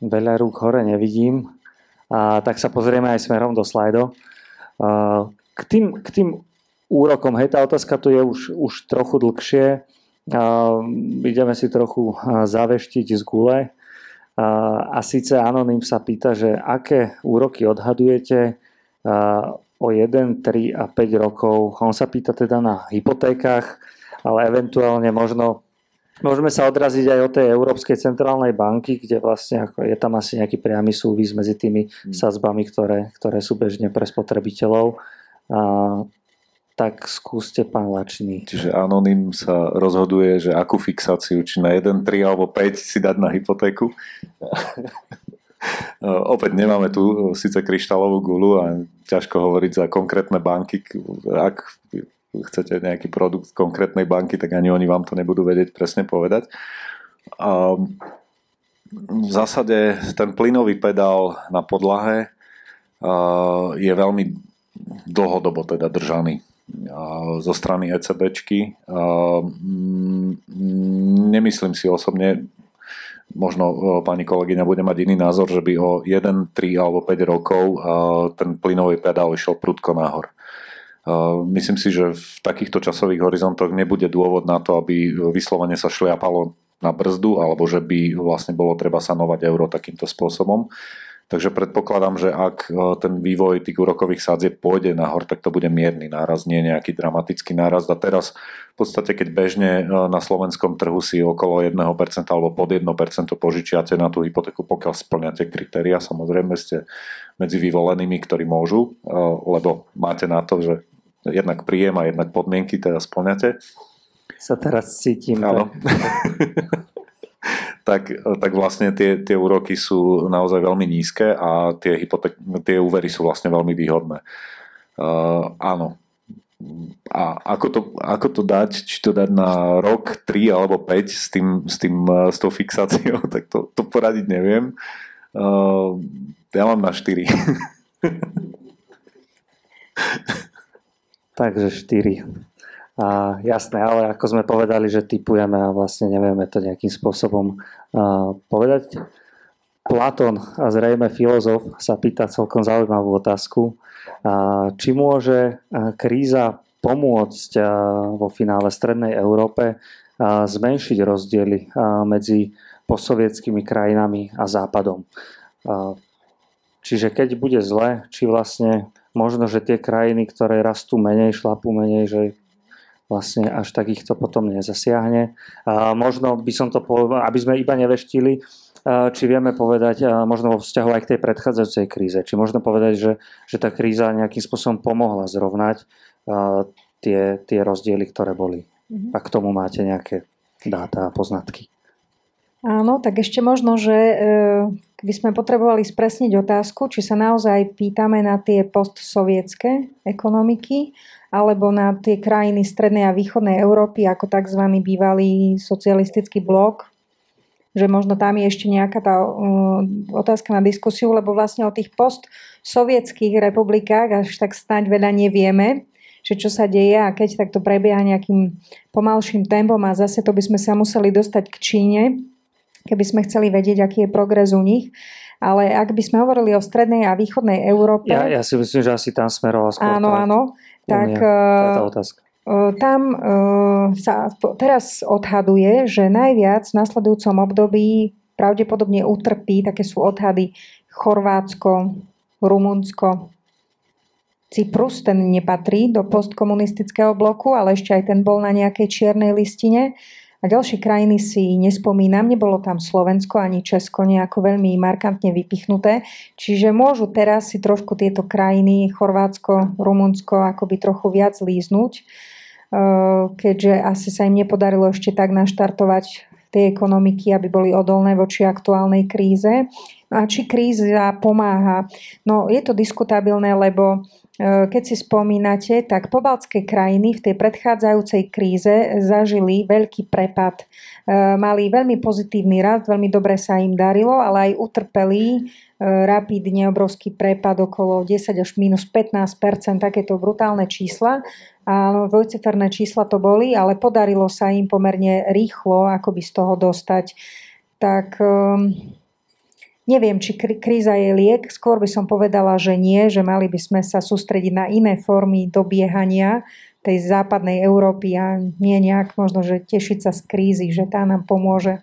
Veľa rúk hore nevidím. A tak sa pozrieme aj smerom do slajdo. K tým, k tým úrokom, hej, tá otázka tu je už, už trochu dlhšie. Ideme si trochu zaveštiť z gule. A síce anonym sa pýta, že aké úroky odhadujete o jeden, tri a päť rokov. On sa pýta teda na hypotékach, ale eventuálne možno môžeme sa odraziť aj od tej Európskej centrálnej banky, kde vlastne je tam asi nejaký priamy súvis medzi tými sadzbami, ktoré, ktoré sú bežne pre spotrebiteľov. A tak skúste, pán Lačný. Čiže anonym sa rozhoduje, že akú fixáciu, či na jeden, tri alebo päť si dať na hypotéku. Opäť nemáme tu síce kryštálovú guľu a ťažko hovoriť za konkrétne banky. Ak chcete nejaký produkt konkrétnej banky, tak ani oni vám to nebudú vedieť presne povedať. A v zásade ten plynový pedál na podlahe je veľmi dlhodobo teda držaný zo strany ECBčky. Nemyslím si osobne, možno pani kolegyňa bude mať iný názor, že by o jeden, tri alebo päť rokov ten plynový pedál išiel prudko nahor. Myslím si, že v takýchto časových horizontoch nebude dôvod na to, aby vyslovene sa šliapalo na brzdu, alebo že by vlastne bolo treba sanovať euro takýmto spôsobom. Takže predpokladám, že ak ten vývoj tých úrokových sadzieb pôjde nahor, tak to bude mierny náraz, nie nejaký dramatický náraz. A teraz v podstate, keď bežne na slovenskom trhu si okolo jedno percento alebo pod jedno percento požičiate na tú hypotéku, pokiaľ splňate kritériá, samozrejme ste medzi vyvolenými, ktorí môžu, lebo máte na to, že jednak príjem a jednak podmienky teda splňate. Sa teraz cítim. Áno. Tak, tak vlastne tie, tie úroky sú naozaj veľmi nízke a tie, hypotek- tie úvery sú vlastne veľmi výhodné. Uh, áno. A ako to, ako to dať? Či to dať na rok, tri alebo päť s, tým, s, tým, s tou fixáciou? Tak to, to poradiť neviem. Uh, ja mám na štyri. Takže štyri. A jasné, ale ako sme povedali, že tipujeme a vlastne nevieme to nejakým spôsobom uh, povedať. Platón, a zrejme filozof, sa pýta celkom zaujímavú otázku. Uh, či môže uh, kríza pomôcť uh, vo finále strednej Európe uh, zmenšiť rozdiely uh, medzi postsovietskými krajinami a Západom? Uh, čiže keď bude zle, či vlastne možno, že tie krajiny, ktoré rastú menej, šlapú menej, že vlastne až tak ich to potom nezasiahne. A možno by som to, aby sme iba neveštili, či vieme povedať, možno vo vzťahu aj k tej predchádzajúcej kríze, či možno povedať, že, že tá kríza nejakým spôsobom pomohla zrovnať tie, tie rozdiely, ktoré boli. A k tomu máte nejaké dáta a poznatky. Áno, tak ešte možno, že by sme potrebovali spresniť otázku, či sa naozaj pýtame na tie postsovietské ekonomiky, alebo na tie krajiny strednej a východnej Európy, ako tzv. Bývalý socialistický blok, že možno tam je ešte nejaká tá otázka na diskusiu, lebo vlastne o tých postsovietských republikách až tak snáď veľa nevieme, že čo sa deje a keď takto prebieha nejakým pomalším tempom a zase to by sme sa museli dostať k Číne, keby sme chceli vedieť, aký je progres u nich. Ale ak by sme hovorili o strednej a východnej Európe... Ja, ja si myslím, že asi tam smeroval skôr. Áno, tá, áno. Tak tá otázka. Tam sa teraz odhaduje, že najviac v nasledujúcom období pravdepodobne utrpí, také sú odhady, Chorvátsko, Rumunsko, Cyprus, ten nepatrí do postkomunistického bloku, ale ešte aj ten bol na nejakej čiernej listine. A ďalšie krajiny si nespomínam, nebolo tam Slovensko ani Česko nejako veľmi markantne vypichnuté, čiže môžu teraz si trošku tieto krajiny, Chorvátsko, Rumunsko, akoby trochu viac líznúť, keďže asi sa im nepodarilo ešte tak naštartovať tie ekonomiky, aby boli odolné voči aktuálnej kríze. A či kríza pomáha? No je to diskutabilné, lebo keď si spomínate, tak pobaltské krajiny v tej predchádzajúcej kríze zažili veľký prepad. Mali veľmi pozitívny rast, veľmi dobre sa im darilo, ale aj utrpeli rapidne obrovský prepad okolo desať až mínus pätnásť percent, takéto brutálne čísla. A dvojciferné čísla to boli, ale podarilo sa im pomerne rýchlo akoby z toho dostať. Tak neviem, či kríza je liek. Skôr by som povedala, že nie, že mali by sme sa sústrediť na iné formy dobiehania tej západnej Európy a nie nejak možno, že tešiť sa z krízy, že tá nám pomôže.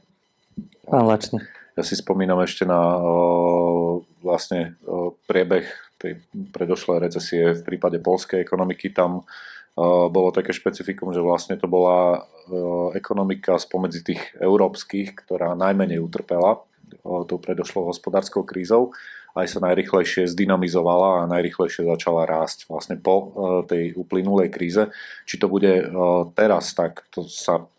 Pán Lačník. Ja si spomínam ešte na o, vlastne o, priebeh tej predošlej recesie v prípade poľskej ekonomiky. Tam o, bolo také špecifikum, že vlastne to bola o, ekonomika spomedzi tých európskych, ktorá najmenej utrpela o, tou predošlou hospodárskou krízou, aj sa najrýchlejšie zdynamizovala a najrýchlejšie začala rásť vlastne po o, tej uplynulej kríze. Či to bude o, teraz, tak to sa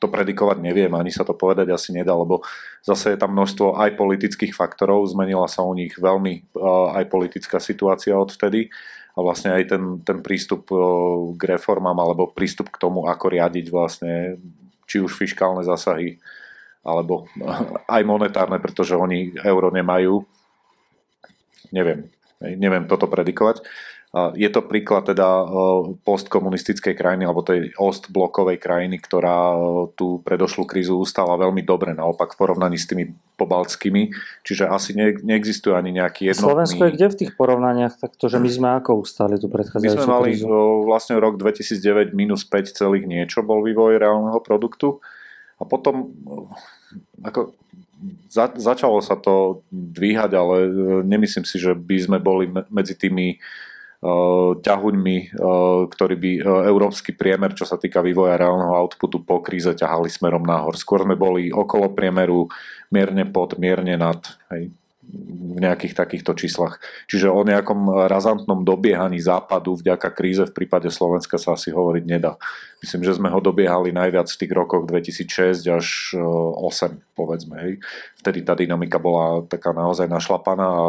to predikovať neviem, ani sa to povedať asi nedá, lebo zase je tam množstvo aj politických faktorov, zmenila sa u nich veľmi aj politická situácia odvtedy a vlastne aj ten, ten prístup k reformám alebo prístup k tomu, ako riadiť vlastne či už fiškálne zásahy alebo aj monetárne, pretože oni euro nemajú. Neviem, neviem toto predikovať. Je to príklad teda postkomunistickej krajiny alebo tej ostblokovej krajiny, ktorá tú predošlú krízu ustála veľmi dobre, naopak v porovnaní s tými pobaltskými, čiže asi ne, neexistuje ani nejaký jednotný... Slovensko je kde v tých porovnaniach takto, že my sme ako ustáli tú predchádzajúcu krízu? My sme mali vlastne rok dvetisícdeväť mínus päť celých niečo bol vývoj reálneho produktu a potom ako... Za, začalo sa to dvíhať, ale nemyslím si, že by sme boli medzi tými uh, ťahuňmi, uh, ktorý by uh, európsky priemer, čo sa týka vývoja reálneho outputu po kríze, ťahali smerom nahor. Skôr sme boli okolo priemeru, mierne pod, mierne nad, hej, v nejakých takýchto číslach. Čiže o nejakom razantnom dobiehaní západu vďaka kríze v prípade Slovenska sa asi hovoriť nedá. Myslím, že sme ho dobiehali najviac v tých rokoch dvetisícšesť až dvetisícosem, povedzme. Hej. Vtedy tá dynamika bola taká naozaj našlapaná a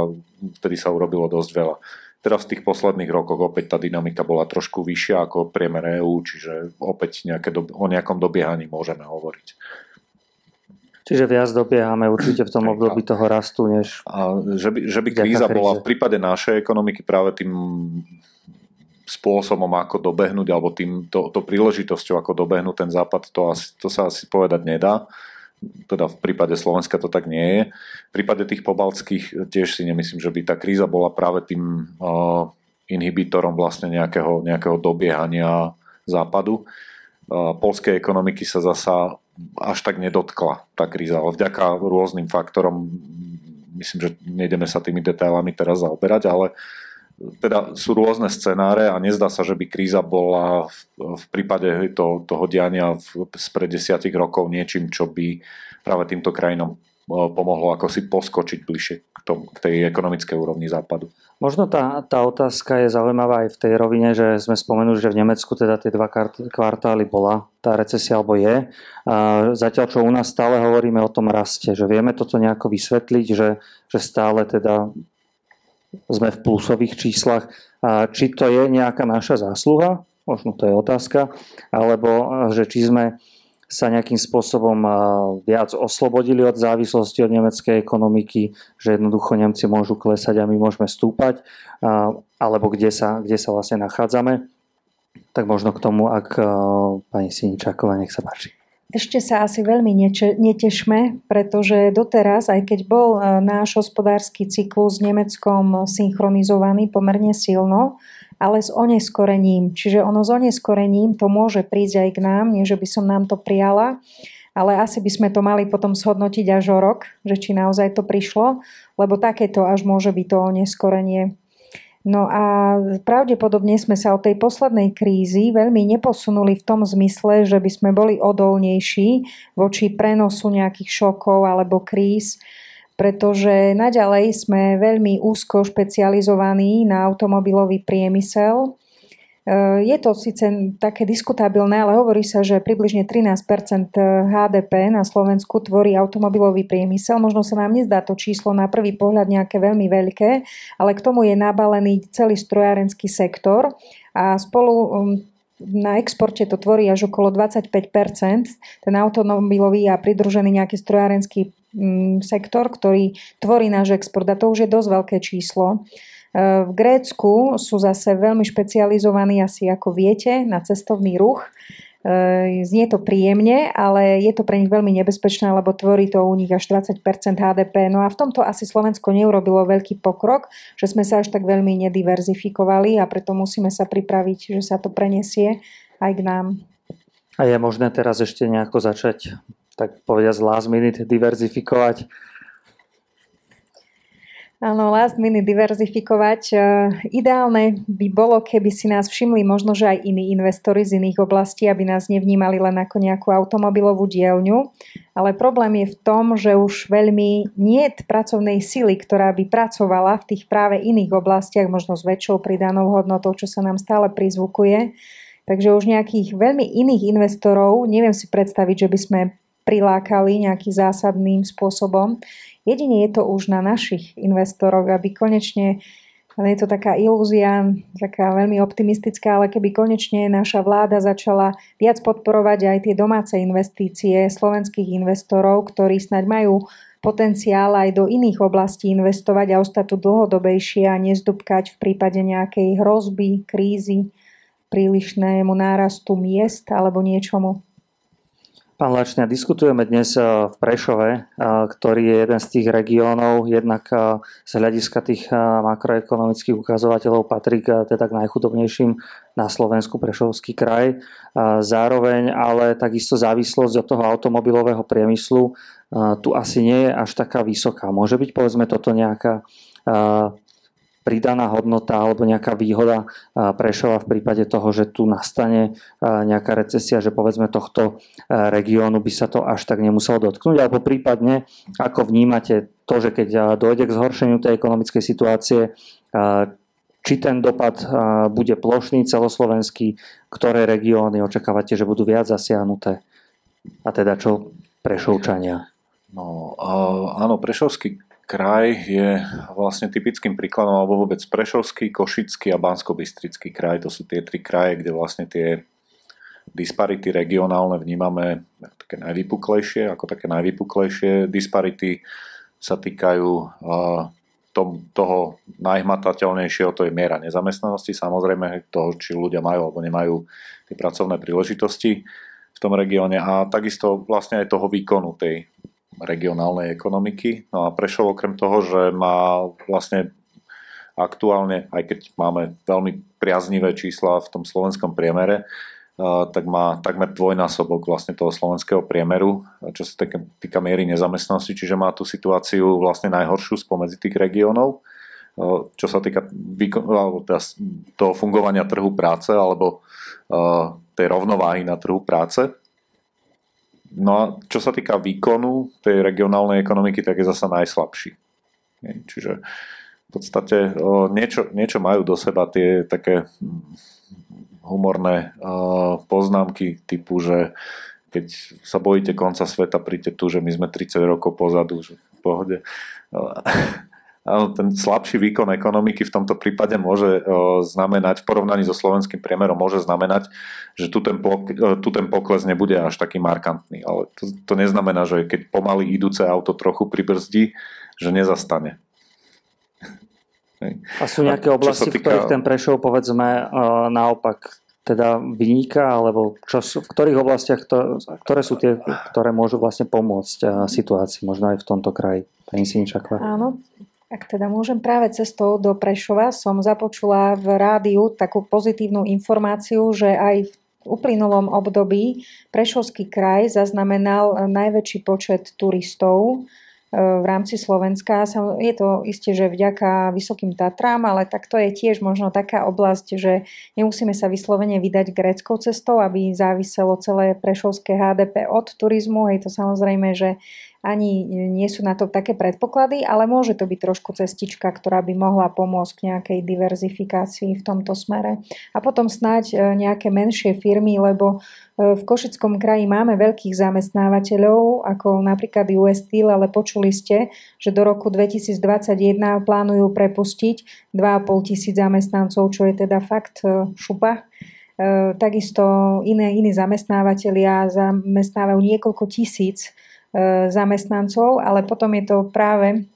vtedy sa urobilo dosť veľa. Teraz v tých posledných rokoch opäť tá dynamika bola trošku vyššia ako priemer é ú, čiže opäť nejaké do, o nejakom dobiehaní môžeme hovoriť. Čiže viac dobiehame určite v tom období toho rastu, než... A že by, že by kríza bola v prípade našej ekonomiky práve tým spôsobom, ako dobehnúť, alebo tým to, to príležitosťou, ako dobehnúť ten západ, to, asi, to sa asi povedať nedá. Teda v prípade Slovenska to tak nie je. V prípade tých pobaltských tiež si nemyslím, že by tá kríza bola práve tým uh, inhibitorom vlastne nejakého, nejakého dobiehania západu. Uh, poľskej ekonomiky sa zasa až tak nedotkla tá kríza, ale vďaka rôznym faktorom, myslím, že nejdeme sa tými detailami teraz zaoberať, ale teda sú rôzne scenáre a nezdá sa, že by kríza bola v, v prípade to, toho diania v, spred desiatich rokov niečím, čo by práve týmto krajinom pomohlo ako si poskočiť bližšie k, tomu, k tej ekonomickej úrovni západu. Možno tá, tá otázka je zaujímavá aj v tej rovine, že sme spomenuli, že v Nemecku teda tie dva kvartály bola tá recesia, alebo je. Zatiaľ, čo u nás stále hovoríme o tom raste, že vieme toto nejako vysvetliť, že, že stále teda sme v plusových číslach. Či to je nejaká naša zásluha? Možno to je otázka. Alebo, že či sme sa nejakým spôsobom viac oslobodili od závislosti od nemeckej ekonomiky, že jednoducho Nemci môžu klesať a my môžeme stúpať, alebo kde sa, kde sa vlastne nachádzame. Tak možno k tomu, ak pani Siničáková, nech sa páči. Ešte sa asi veľmi netešme, pretože doteraz, aj keď bol náš hospodársky cyklus s Nemeckom synchronizovaný pomerne silno, ale s oneskorením. Čiže ono s oneskorením to môže prísť aj k nám, nie že by som nám to prijala, ale asi by sme to mali potom shodnotiť až o rok, že či naozaj to prišlo, lebo takéto až môže byť to oneskorenie. No a pravdepodobne sme sa od tej poslednej krízy veľmi neposunuli v tom zmysle, že by sme boli odolnejší voči prenosu nejakých šokov alebo kríz, pretože naďalej sme veľmi úzko špecializovaní na automobilový priemysel Je to síce také diskutabilné, ale hovorí sa, že približne trinásť percent há dé pé na Slovensku tvorí automobilový priemysel. Možno sa nám nezdá to číslo na prvý pohľad nejaké veľmi veľké, ale k tomu je nabalený celý strojárenský sektor a spolu na exporte to tvorí až okolo dvadsaťpäť percent, ten automobilový a pridružený nejaký strojárenský sektor, ktorý tvorí náš export, a to už je dosť veľké číslo. V Grécku sú zase veľmi špecializovaní, asi ako viete, na cestovný ruch. Znie to príjemne, ale je to pre nich veľmi nebezpečné, lebo tvorí to u nich až dvadsať percent há dé pé. No a v tomto asi Slovensko neurobilo veľký pokrok, že sme sa až tak veľmi nediverzifikovali a preto musíme sa pripraviť, že sa to prenesie aj k nám. A je možné teraz ešte nejako začať, tak povedať, z last minute diverzifikovať? Áno, last minute diverzifikovať. Ideálne by bolo, keby si nás všimli možno, že aj iní investori z iných oblastí, aby nás nevnímali len ako nejakú automobilovú dielňu. Ale problém je v tom, že už veľmi nie je pracovnej sily, ktorá by pracovala v tých práve iných oblastiach, možno s väčšou pridanou hodnotou, čo sa nám stále prizvukuje. Takže už nejakých veľmi iných investorov neviem si predstaviť, že by sme prilákali nejakým zásadným spôsobom. Jedine je to už na našich investoroch, aby konečne, ale je to taká ilúzia, taká veľmi optimistická, ale keby konečne naša vláda začala viac podporovať aj tie domáce investície slovenských investorov, ktorí snáď majú potenciál aj do iných oblastí investovať a ostať tu dlhodobejšie a nezdúbkať v prípade nejakej hrozby, krízy, prílišnému nárastu miest alebo niečomu. Pán Lačnia, diskutujeme dnes v Prešove, ktorý je jeden z tých regiónov, jednak z hľadiska tých makroekonomických ukazovateľov patrí teda k najchudobnejším na Slovensku, Prešovský kraj. Zároveň ale takisto závislosť od toho automobilového priemyslu tu asi nie je až taká vysoká. Môže byť, povedzme, toto nejaká pridaná hodnota alebo nejaká výhoda Prešova v prípade toho, že tu nastane nejaká recesia, že povedzme tohto regiónu by sa to až tak nemuselo dotknúť, alebo prípadne ako vnímate to, že keď dojde k zhoršeniu tej ekonomickej situácie, či ten dopad bude plošný, celoslovenský, ktoré regióny očakávate, že budú viac zasiahnuté a teda čo Prešovčania? No, áno, Prešovský kraj je vlastne typickým príkladom, alebo vôbec Prešovský, Košický a Banskobystrický kraj. To sú tie tri kraje, kde vlastne tie disparity regionálne vnímame také najvypuklejšie, ako také najvypuklejšie. Disparity sa týkajú toho najhmatateľnejšieho, to je miera nezamestnanosti, samozrejme toho, či ľudia majú alebo nemajú tie pracovné príležitosti v tom regióne a takisto vlastne aj toho výkonu tej regionálnej ekonomiky. No a Prešov okrem toho, že má vlastne aktuálne, aj keď máme veľmi priaznivé čísla v tom slovenskom priemere, tak má takmer dvojnásobok vlastne toho slovenského priemeru, čo sa týka miery nezamestnanosti, čiže má tú situáciu vlastne najhoršiu spomedzi tých regiónov, čo sa týka toho fungovania trhu práce alebo tej rovnováhy na trhu práce. No a čo sa týka výkonu tej regionálnej ekonomiky, tak je zasa najslabší. Čiže v podstate niečo, niečo majú do seba tie také humorné poznámky typu, že keď sa bojíte konca sveta, príďte tu, že my sme tridsať rokov pozadu, že v pohode. Ten slabší výkon ekonomiky v tomto prípade môže znamenať, v porovnaní so slovenským priemerom, môže znamenať, že tu ten, pok- tu ten pokles nebude až taký markantný. Ale to, to neznamená, že keď pomaly idúce auto trochu pribrzdí, že nezastane. A sú nejaké oblasti, týka... v ktorých ten Prešov, povedzme, naopak teda vyniká, alebo čo sú, v ktorých oblastiach, to, ktoré sú tie, ktoré môžu vlastne pomôcť situácii, možno aj v tomto kraji? Pani Siničáková. Áno. Ak teda môžem, práve cestou do Prešova som započula v rádiu takú pozitívnu informáciu, že aj v uplynulom období Prešovský kraj zaznamenal najväčší počet turistov v rámci Slovenska. Je to isté, že vďaka Vysokým Tatrám, ale tak to je tiež možno taká oblasť, že nemusíme sa vyslovene vydať gréckou cestou, aby záviselo celé prešovské há dé pé od turizmu. Je to samozrejme, že ani nie sú na to také predpoklady, ale môže to byť trošku cestička, ktorá by mohla pomôcť k nejakej diverzifikácii v tomto smere. A potom snáď nejaké menšie firmy, lebo v Košickom kraji máme veľkých zamestnávateľov, ako napríklad U S Steel, ale počuli ste, že do roku dvetisícdvadsaťjeden plánujú prepustiť dva a pol tisíc zamestnancov, čo je teda fakt šupa. Takisto iné, iní zamestnávateľia zamestnávajú niekoľko tisíc zamestnancov, ale potom je to práve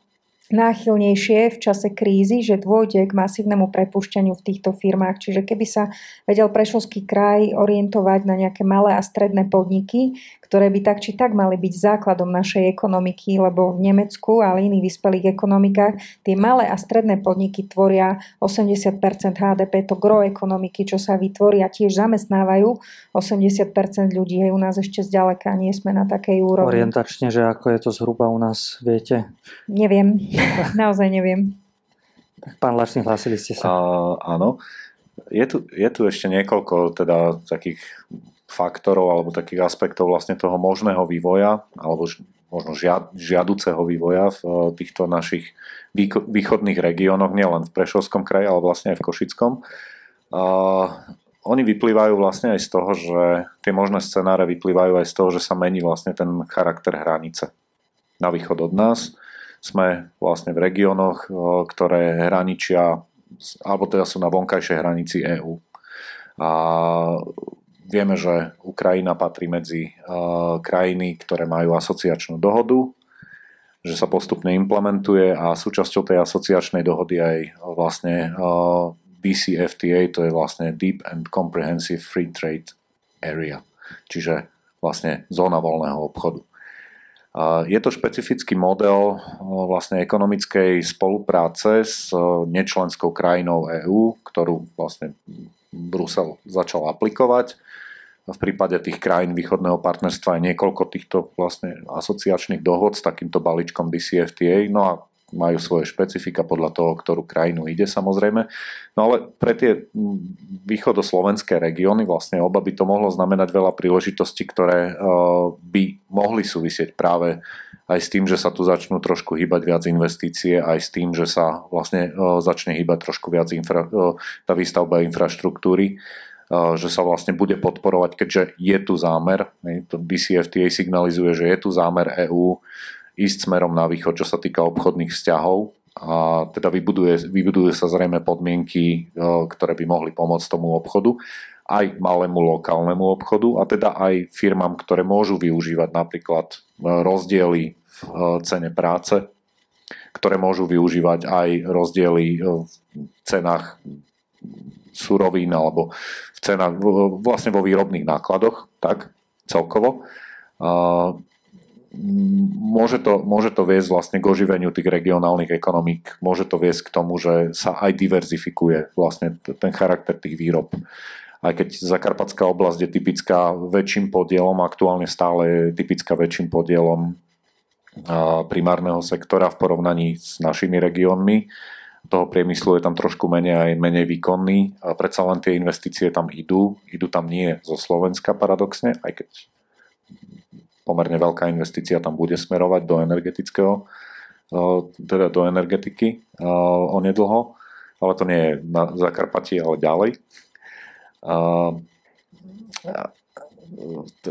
náchylnejšie v čase krízy, že dôjde k masívnemu prepušťaniu v týchto firmách. Čiže keby sa vedel Prešovský kraj orientovať na nejaké malé a stredné podniky, ktoré by tak či tak mali byť základom našej ekonomiky, lebo v Nemecku a iných vyspelých ekonomikách tie malé a stredné podniky tvoria osemdesiat percent há dé pé, to gro ekonomiky, čo sa vytvoria, tiež zamestnávajú osemdesiat percent ľudí. Hej, u nás ešte zďaleka nie sme na takej úrovni. Orientačne, že ako je to zhruba u nás, viete? Neviem. Naozaj neviem. Pán Lačník, hlásili ste sa. A, áno. Je tu, je tu ešte niekoľko teda takých faktorov alebo takých aspektov vlastne toho možného vývoja alebo možno žiad, žiaduceho vývoja v týchto našich východných regiónoch, nielen v Prešovskom kraji, ale vlastne aj v Košickom. A oni vyplývajú vlastne aj z toho, že tie možné scenáre vyplývajú aj z toho, že sa mení vlastne ten charakter hranice. Na východ od nás sme vlastne v regiónoch, ktoré hraničia, alebo teda sú na vonkajšej hranici EÚ. A vieme, že Ukrajina patrí medzi krajiny, ktoré majú asociačnú dohodu, že sa postupne implementuje a súčasťou tej asociačnej dohody aj vlastne dé cé ef té á, to je vlastne Deep and Comprehensive Free Trade Area, čiže vlastne zóna voľného obchodu. Je to špecifický model vlastne ekonomickej spolupráce s nečlenskou krajinou EÚ, ktorú vlastne Brusel začal aplikovať. V prípade tých krajín východného partnerstva je niekoľko týchto vlastne asociačných dohod s takýmto balíčkom dé cé ef té á, no a majú svoje špecifika podľa toho, ktorú krajinu ide, samozrejme. No ale pre tie východoslovenské regióny vlastne oba by to mohlo znamenať veľa príležitostí, ktoré by mohli súvisieť práve aj s tým, že sa tu začnú trošku hýbať viac investície, aj s tým, že sa vlastne začne hýbať trošku viac infra, tá výstavba infraštruktúry, že sa vlastne bude podporovať, keďže je tu zámer, to dé cé ef té á signalizuje, že je tu zámer EÚ ísť smerom na východ, čo sa týka obchodných vzťahov. A teda vybuduje, vybudujú sa zrejme podmienky, ktoré by mohli pomôcť tomu obchodu, aj malému lokálnemu obchodu a teda aj firmám, ktoré môžu využívať napríklad rozdiely v cene práce, ktoré môžu využívať aj rozdiely v cenách surovín alebo v cenách, vlastne vo výrobných nákladoch, tak celkovo. Môže to, môže to viesť vlastne k oživeniu tých regionálnych ekonomík, môže to viesť k tomu, že sa aj diverzifikuje vlastne ten charakter tých výrob. Aj keď Zakarpatská oblasť je typická väčším podielom, aktuálne stále je typická väčším podielom primárneho sektora v porovnaní s našimi regiónmi, toho priemyslu je tam trošku menej aj menej výkonný, a predsa len tie investície tam idú, idú tam nie zo Slovenska paradoxne, aj keď pomerne veľká investícia tam bude smerovať do energetického, teda do energetiky onedlho, ale to nie je na Zakarpatí, ale ďalej.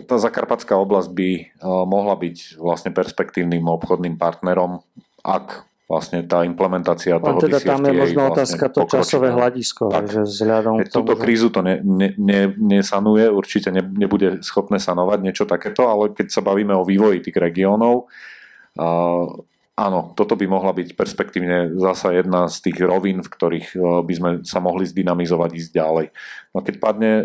Tá Zakarpatská oblasť by mohla byť vlastne perspektívnym obchodným partnerom, ak vlastne tá implementácia on toho dé cé ef té á... Teda tam je možno vlastne otázka to pokročí. Časové hľadisko. Takže vzhľadom k tomu, túto že... krízu to ne, ne, ne, nesanuje, určite ne, nebude schopné sanovať niečo takéto, ale keď sa bavíme o vývoji tých regiónov, uh, áno, toto by mohla byť perspektívne zasa jedna z tých rovín, v ktorých uh, by sme sa mohli zdynamizovať, ísť ďalej. No keď padne uh,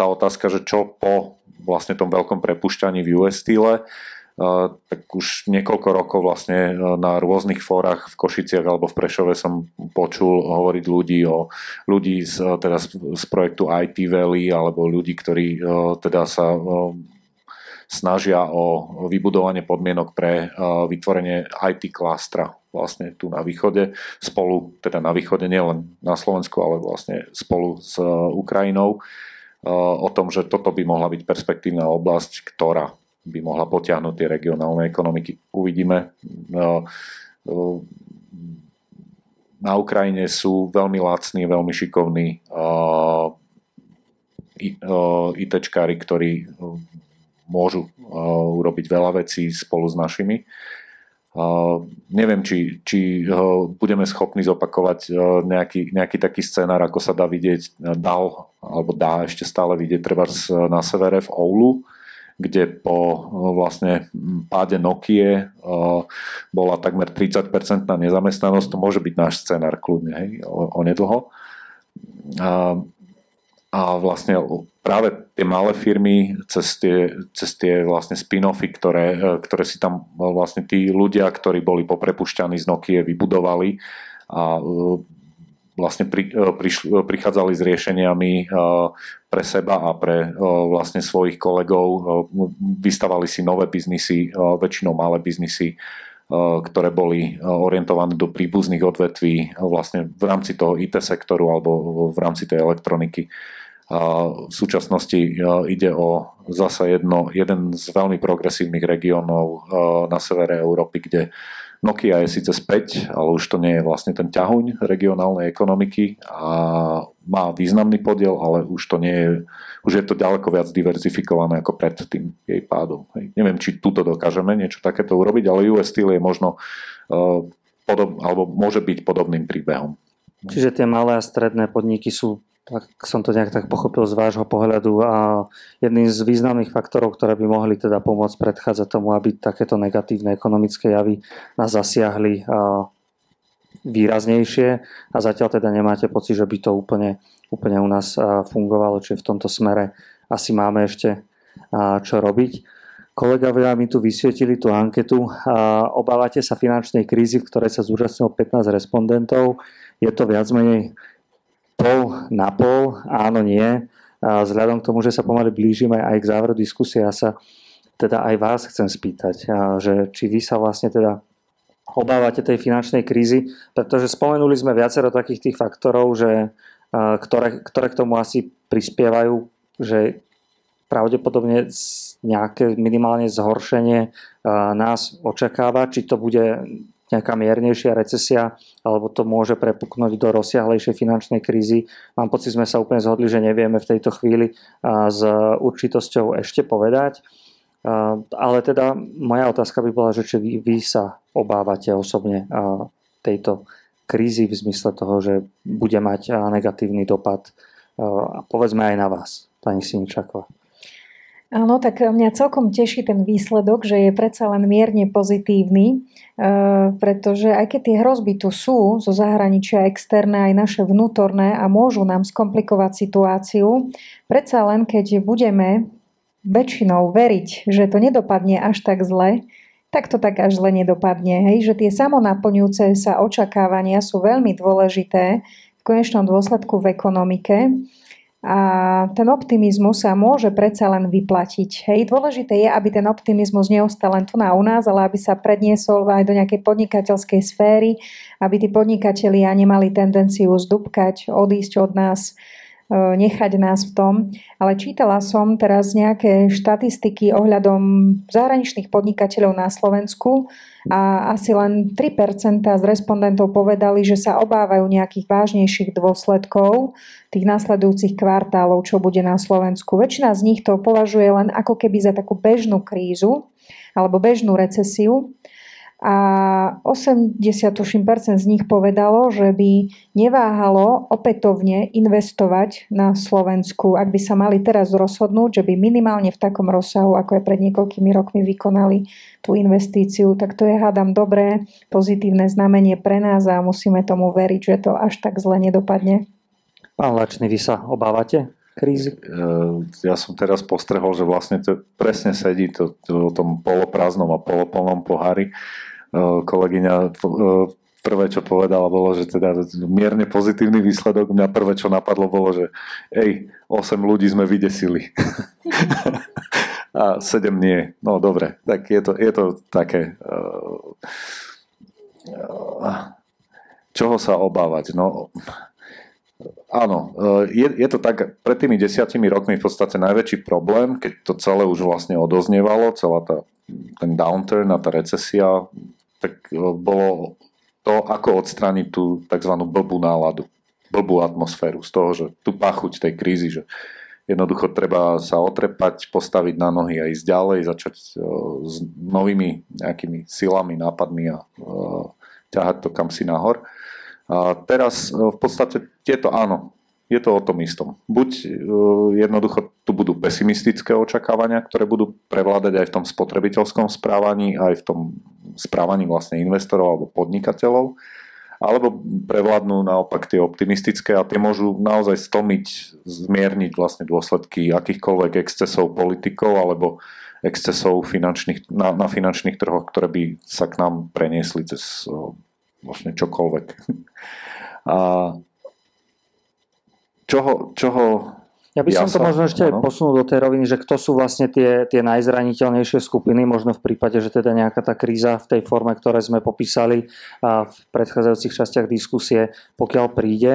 tá otázka, že čo po vlastne tom veľkom prepušťaní v ú es Steel, Uh, tak už niekoľko rokov vlastne na rôznych fórach v Košiciach alebo v Prešove som počul hovoriť ľudí o ľudí z, teda z, z projektu í té Valley alebo ľudí, ktorí uh, teda sa uh, snažia o vybudovanie podmienok pre uh, vytvorenie í té klastra vlastne tu na východe spolu, teda na východe nielen na Slovensku, ale vlastne spolu s uh, Ukrajinou uh, o tom, že toto by mohla byť perspektívna oblasť, ktorá by mohla potiahnuť tie regionálne ekonomiky. Uvidíme. No, na Ukrajine sú veľmi lacní, veľmi šikovní uh, ITčkári, ktorí môžu uh, urobiť veľa vecí spolu s našimi. Uh, neviem, či, či uh, budeme schopní zopakovať uh, nejaký, nejaký taký scénar, ako sa dá vidieť, dal, alebo dá ešte stále vidieť trebárs na severe v Oulu, kde po uh, vlastne páde Nokie uh, bola takmer tridsať percent nezamestnanosť. To môže byť náš scénar kľudne, hej, onedlho. Uh, A vlastne práve tie malé firmy cez tie, cez tie vlastne spin-offy, ktoré, ktoré si tam vlastne tí ľudia, ktorí boli poprepušťaní z Nokie, vybudovali a vlastne pri, prišli, prichádzali s riešeniami pre seba a pre vlastne svojich kolegov. Vystavali si nové biznisy, väčšinou malé biznisy, ktoré boli orientované do príbuzných odvetví vlastne v rámci toho í té sektoru alebo v rámci tej elektroniky. V súčasnosti ide o zase jedno, jeden z veľmi progresívnych regiónov na severe Európy, kde Nokia je síce späť, ale už to nie je vlastne ten ťahuň regionálnej ekonomiky a má významný podiel, ale už to nie je, už je to ďaleko viac diverzifikované ako pred tým jej pádom. Hej. Neviem, či tuto dokážeme niečo takéto urobiť, ale ú es Steel je možno uh, podob, alebo môže byť podobným príbehom. Čiže tie malé a stredné podniky sú, ak som to nejak tak pochopil z vášho pohľadu, a jedným z významných faktorov, ktoré by mohli teda pomôcť predchádzať tomu, aby takéto negatívne ekonomické javy nás zasiahli výraznejšie, a zatiaľ teda nemáte pocit, že by to úplne, úplne u nás fungovalo, čiže v tomto smere asi máme ešte čo robiť. Kolegovia mi tu vysvietili tú anketu. Obávate sa finančnej krízy, v ktorej sa zúčastnilo pätnásť respondentov. Je to viac menej pol na pol, áno, nie. Vzhľadom k tomu, že sa pomaly blížime aj k záveru diskusie, ja sa teda aj vás chcem spýtať, že či vy sa vlastne teda obávate tej finančnej krízy, pretože spomenuli sme viacero takých tých faktorov, že, ktoré, ktoré k tomu asi prispievajú, že pravdepodobne nejaké minimálne zhoršenie nás očakáva, či to bude nejaká miernejšia recesia, alebo to môže prepuknúť do rozsiahlejšej finančnej krízy. Mám pocit, sme sa úplne zhodli, že nevieme v tejto chvíli s určitosťou ešte povedať. Ale teda moja otázka by bola, že či vy, vy sa obávate osobne tejto krízy v zmysle toho, že bude mať negatívny dopad, a povedzme aj na vás, pani Siničáková. Áno, tak mňa celkom teší ten výsledok, že je predsa len mierne pozitívny, pretože aj keď tie hrozby tu sú zo zahraničia, externé, aj naše vnútorné, a môžu nám skomplikovať situáciu, predsa len keď budeme väčšinou veriť, že to nedopadne až tak zle, tak to tak až zle nedopadne. Hej? Že tie samonaplňujúce sa očakávania sú veľmi dôležité v konečnom dôsledku v ekonomike. A ten optimizmus sa môže predsa len vyplatiť. Hej. Dôležité je, aby ten optimizmus neostal len tu na u nás, ale aby sa predniesol aj do nejakej podnikateľskej sféry, aby tí podnikatelia nemali tendenciu zdúbkať, odísť od nás, nechať nás v tom. Ale čítala som teraz nejaké štatistiky ohľadom zahraničných podnikateľov na Slovensku a asi len tri percentá z respondentov povedali, že sa obávajú nejakých vážnejších dôsledkov tých nasledujúcich kvartálov, čo bude na Slovensku. Väčšina z nich to považuje len ako keby za takú bežnú krízu alebo bežnú recesiu. A osemdesiat percent z nich povedalo, že by neváhalo opätovne investovať na Slovensku, ak by sa mali teraz rozhodnúť, že by minimálne v takom rozsahu, ako je pred niekoľkými rokmi, vykonali tú investíciu. Tak to je, hádam, dobré, pozitívne znamenie pre nás a musíme tomu veriť, že to až tak zle nedopadne. Pán Lačný, vy sa obávate krízy? Ja som teraz postrehol, že vlastne to presne sedí to, to, o tom poloprázdnom a poloplnom pohári. Kolegyňa prvé, čo povedala, bolo, že teda mierne pozitívny výsledok. Mňa prvé, čo napadlo, bolo, že ej, osem ľudí sme vydesili. A sedem nie. No dobre, tak je to, je to také... Čoho sa obávať? No... Áno, je, je to tak, pred tými desiatimi rokmi v podstate najväčší problém, keď to celé už vlastne odoznievalo, celá tá, ten downturn a tá recesia, tak bolo to, ako odstrániť tú tzv. Blbú náladu, blbú atmosféru z toho, že tú pachuť tej krízy, že jednoducho treba sa otrepať, postaviť na nohy a ísť ďalej, začať s novými nejakými silami, nápadmi a ťahať to kam si nahor. A teraz v podstate tieto áno, je to o tom istom. Buď jednoducho tu budú pesimistické očakávania, ktoré budú prevládať aj v tom spotrebiteľskom správaní, aj v tom správaní vlastne investorov alebo podnikateľov, alebo prevládnu naopak tie optimistické a tie môžu naozaj stlmiť, zmierniť vlastne dôsledky akýchkoľvek excesov politikov alebo excesov finančných, na, na finančných trhoch, ktoré by sa k nám preniesli cez vlastne čokoľvek. A čoho, čoho ja by som ja to možno ešte no? posunul do tej roviny, že kto sú vlastne tie, tie najzraniteľnejšie skupiny, možno v prípade, že teda nejaká tá kríza v tej forme, ktoré sme popísali v predchádzajúcich častiach diskusie, pokiaľ príde.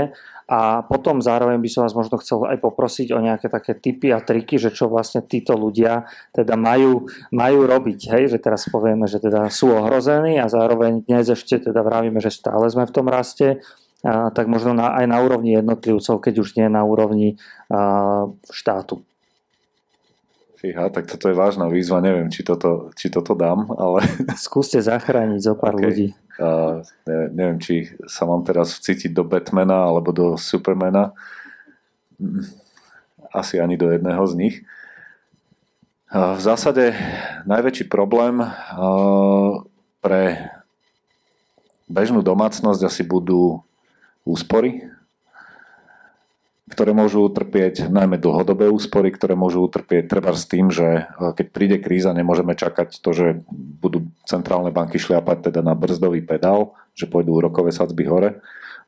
A potom zároveň by som vás možno chcel aj poprosiť o nejaké také tipy a triky, že čo vlastne títo ľudia teda majú, majú robiť. Hej? Že teraz povieme, že teda sú ohrození a zároveň dnes ešte teda vravíme, že stále sme v tom raste. A tak možno na, aj na úrovni jednotlivcov, keď už nie na úrovni a, štátu. Fíha, tak toto je vážna výzva. Neviem, či toto, či toto dám, ale... Skúste zachrániť zo pár okay. ľudí. Uh, neviem, neviem, či sa mám teraz vcítiť do Batmana alebo do Supermana. Asi ani do jedného z nich. Uh, v zásade najväčší problém uh, pre bežnú domácnosť asi budú úspory, ktoré môžu utrpieť, najmä dlhodobé úspory, ktoré môžu utrpieť treba s tým, že keď príde kríza, nemôžeme čakať to, že budú centrálne banky šliapať teda na brzdový pedál, že pôjdu úrokové sadzby hore.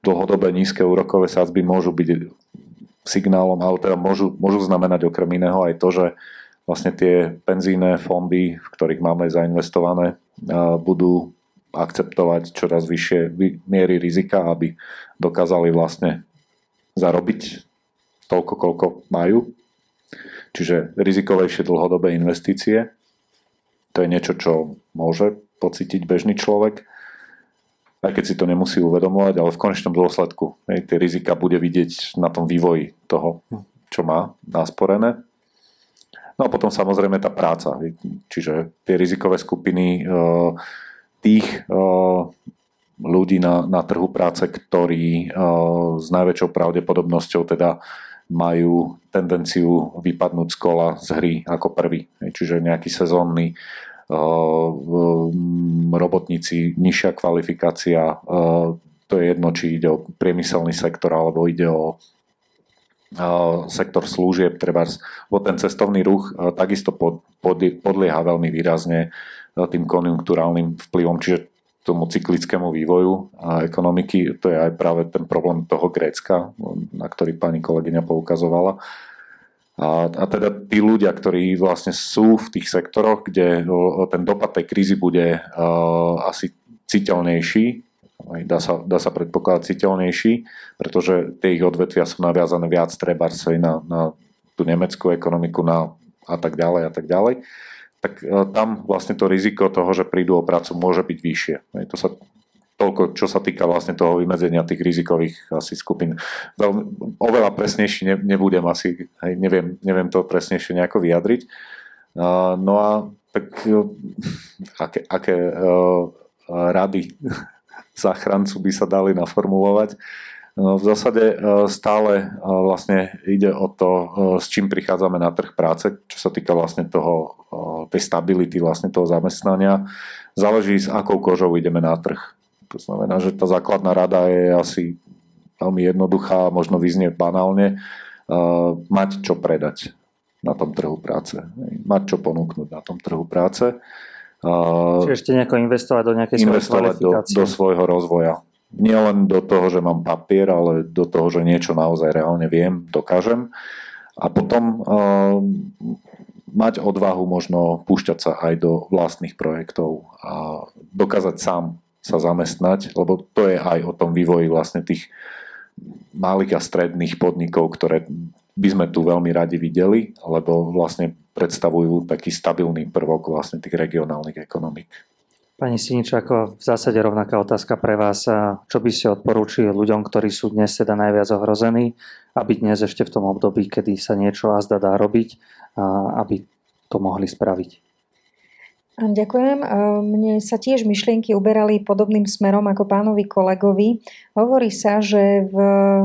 Dlhodobé nízke úrokové sadzby môžu byť signálom, ale teda môžu, môžu znamenať okrem iného aj to, že vlastne tie penzijné fondy, v ktorých máme zainvestované, budú akceptovať čoraz vyššie miery rizika, aby dokázali vlastne zarobiť toľko, koľko majú. Čiže rizikovejšie dlhodobé investície. To je niečo, čo môže pocítiť bežný človek, aj keď si to nemusí uvedomovať, ale v konečnom dôsledku hej, tie rizika bude vidieť na tom vývoji toho, čo má násporené. No a potom samozrejme tá práca. Čiže tie rizikové skupiny tých ľudí na, na trhu práce, ktorí e, s najväčšou pravdepodobnosťou teda majú tendenciu vypadnúť z kola z hry ako prvý. Čiže nejakí sezónni e, e, robotníci, nižšia kvalifikácia, e, to je jedno, či ide o priemyselný sektor, alebo ide o e, sektor služieb, trebárs, bo ten cestovný ruch e, takisto pod, pod, podlieha veľmi výrazne e, tým konjunkturálnym vplyvom, čiže tomu cyklickému vývoju a ekonomiky, to je aj práve ten problém toho Grécka, na ktorý pani kolegyňa poukazovala. A, a teda tí ľudia, ktorí vlastne sú v tých sektoroch, kde ten dopad tej krízy bude uh, asi citeľnejší, dá sa, dá sa predpokladať citeľnejší, pretože tie ich odvetvia sú naviazané viac trebárs na, na tú nemeckú ekonomiku na, a tak ďalej a tak ďalej. Tak tam vlastne to riziko toho, že prídu o prácu, môže byť vyššie. To sa toľko, čo sa týka vlastne toho vymedzenia tých rizikových asi skupín. Veľmi, oveľa presnejšie ne, nebudem asi, hej, neviem, neviem to presnejšie nejako vyjadriť. Uh, no a tak uh, aké, aké uh, rady záchrancu by sa dali naformulovať. No, v zásade stále vlastne ide o to, s čím prichádzame na trh práce, čo sa týka vlastne toho, tej stability vlastne toho zamestnania. Záleží, s akou kožou ideme na trh. To znamená, že tá základná rada je asi veľmi jednoduchá, možno vyznie banálne, mať čo predať na tom trhu práce. Mať čo ponúknuť na tom trhu práce. Čiže ešte nejako investovať do nejakej svojej kvalifikácie. Investovať do, do svojho rozvoja. Nie len do toho, že mám papier, ale do toho, že niečo naozaj reálne viem, dokážem. A potom e, mať odvahu možno púšťať sa aj do vlastných projektov a dokázať sám sa zamestnať, lebo to je aj o tom vývoji vlastne tých malých a stredných podnikov, ktoré by sme tu veľmi radi videli, lebo vlastne predstavujú taký stabilný prvok vlastne tých regionálnych ekonomík. Pani Siničáková, v zásade rovnaká otázka pre vás. Čo by ste odporúčili ľuďom, ktorí sú dnes teda najviac ohrození, aby dnes ešte v tom období, kedy sa niečo azda dá robiť, aby to mohli spraviť? Ďakujem. Mne sa tiež myšlienky uberali podobným smerom ako pánovi kolegovi. Hovorí sa, že v,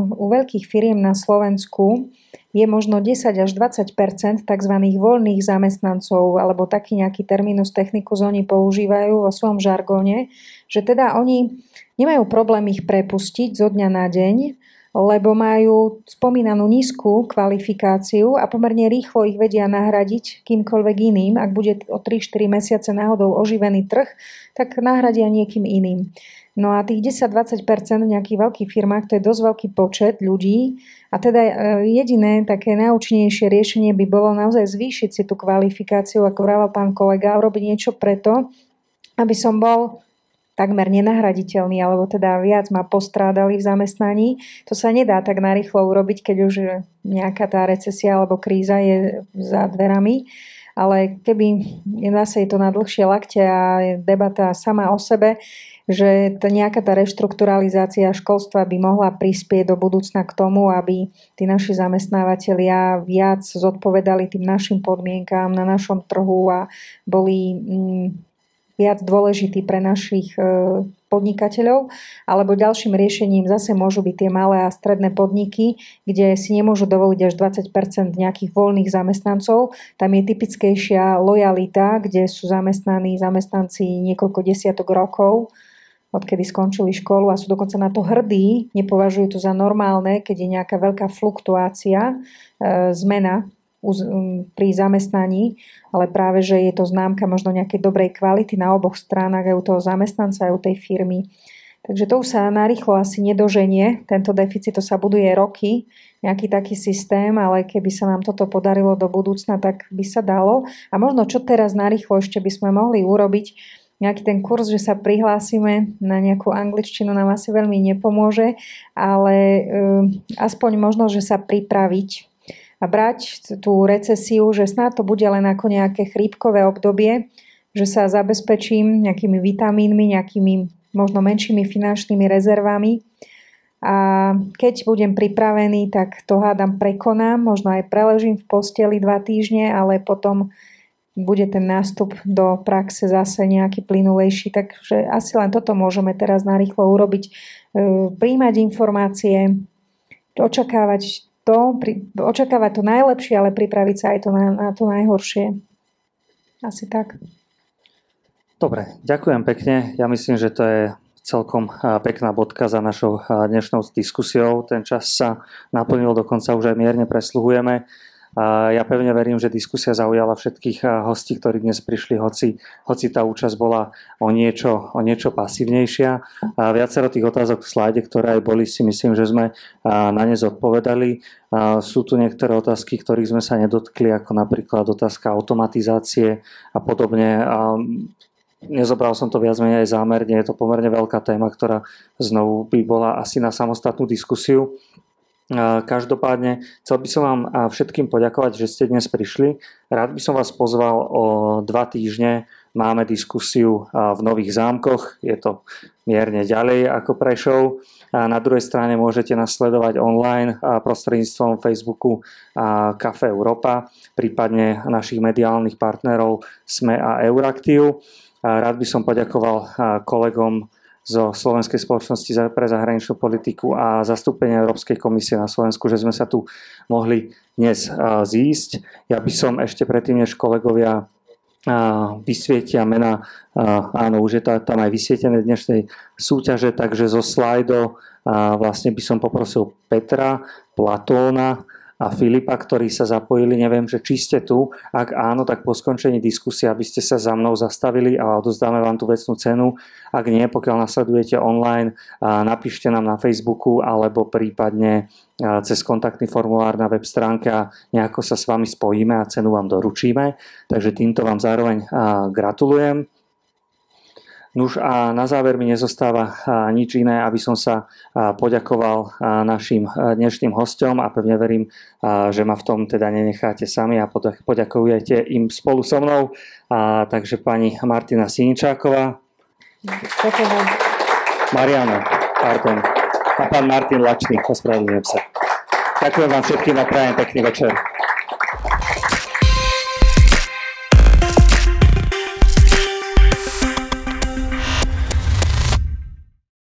u veľkých firiem na Slovensku je možno desať až dvadsať percent tzv. Voľných zamestnancov, alebo taký nejaký terminus technicus oni používajú vo svojom žargóne, že teda oni nemajú problém ich prepustiť zo dňa na deň, lebo majú spomínanú nízku kvalifikáciu a pomerne rýchlo ich vedia nahradiť kýmkoľvek iným. Ak bude o tri štyri mesiace náhodou oživený trh, tak nahradia niekým iným. No a tých desať až dvadsať percent v nejakých veľkých firmách, to je dosť veľký počet ľudí. A teda jediné také najúčinnejšie riešenie by bolo naozaj zvýšiť si tú kvalifikáciu, ako vravel pán kolega, urobiť niečo preto, aby som bol takmer nenahraditeľný, alebo teda viac ma postrádali v zamestnaní. To sa nedá tak narýchlo urobiť, keď už nejaká tá recesia alebo kríza je za dverami. Ale keby zase je to na dlhšie lakte a debata sama o sebe, že to nejaká tá reštrukturalizácia školstva by mohla prispieť do budúcna k tomu, aby tí naši zamestnávateľia viac zodpovedali tým našim podmienkám na našom trhu a boli mm, viac dôležitý pre našich podnikateľov, alebo ďalším riešením zase môžu byť tie malé a stredné podniky, kde si nemôžu dovoliť až dvadsať percent nejakých voľných zamestnancov. Tam je typickejšia lojalita, kde sú zamestnaní zamestnanci niekoľko desiatok rokov, odkedy skončili školu a sú dokonca na to hrdí, nepovažujú to za normálne, keď je nejaká veľká fluktuácia, e, zmena pri zamestnaní, ale práve, že je to známka možno nejakej dobrej kvality na oboch stranách, aj u toho zamestnanca, aj u tej firmy. Takže to už sa narýchlo asi nedoženie, tento deficit, to sa buduje roky, nejaký taký systém, ale keby sa nám toto podarilo do budúcna, tak by sa dalo. A možno čo teraz narýchlo ešte by sme mohli urobiť, nejaký ten kurz, že sa prihlásime na nejakú angličtinu, nám asi veľmi nepomôže, ale um, aspoň možno, že sa pripraviť a brať tú recesiu, že snáď to bude len ako nejaké chrípkové obdobie, že sa zabezpečím nejakými vitamínmi, nejakými možno menšími finančnými rezervami a keď budem pripravený, tak to hádam prekonám, možno aj preležím v posteli dva týždne, ale potom bude ten nástup do praxe zase nejaký plynulejší, takže asi len toto môžeme teraz narýchlo urobiť, prijímať informácie, očakávať To, pri, očakávať to najlepšie, ale pripraviť sa aj to na, na to najhoršie. Asi tak. Dobre, ďakujem pekne. Ja myslím, že to je celkom pekná bodka za našou dnešnou diskusiou. Ten čas sa naplnil, dokonca už aj mierne presluhujeme. Ja pevne verím, že diskusia zaujala všetkých hostí, ktorí dnes prišli, hoci, hoci tá účasť bola o niečo, o niečo pasívnejšia. Viacero tých otázok v slajde, ktoré aj boli, si myslím, že sme na ne zodpovedali. Sú tu niektoré otázky, ktorých sme sa nedotkli, ako napríklad otázka automatizácie a podobne. Nezobral som to viac menej aj zámerne, je to pomerne veľká téma, ktorá znovu by bola asi na samostatnú diskusiu. Každopádne, chcel by som vám všetkým poďakovať, že ste dnes prišli. Rád by som vás pozval o dva týždne. Máme diskusiu v Nových Zámkoch. Je to mierne ďalej ako Prešov. Na druhej strane môžete nás sledovať online prostredníctvom Facebooku Café Europa, prípadne našich mediálnych partnerov SME a Euraktiv. Rád by som poďakoval kolegom zo Slovenskej spoločnosti pre zahraničnú politiku a zastúpenia Európskej komisie na Slovensku, že sme sa tu mohli dnes zísť. Ja by som ešte predtým, než kolegovia vysvietia mena, áno, už je tam aj vysvietené dnešnej súťaže, takže zo slajdo vlastne by som poprosil Petra, Platóna a Filipa, ktorí sa zapojili, neviem, že či ste tu, ak áno, tak po skončení diskusie, aby ste sa za mnou zastavili a odozdáme vám tú vecnú cenu. Ak nie, pokiaľ nasledujete online, napíšte nám na Facebooku alebo prípadne cez kontaktný formulár na web stránke a nejako sa s vami spojíme a cenu vám doručíme. Takže týmto vám zároveň gratulujem. Nuž a na záver mi nezostáva nič iné, aby som sa poďakoval našim dnešným hosťom a pevne verím, že ma v tom teda nenecháte sami a poďakujete im spolu so mnou. A takže pani Martina Siničáková, Mariana, pardon, a pán Martin Lačník, ospravedlňujem sa. Ďakujem vám všetkým a prajem pekný večer.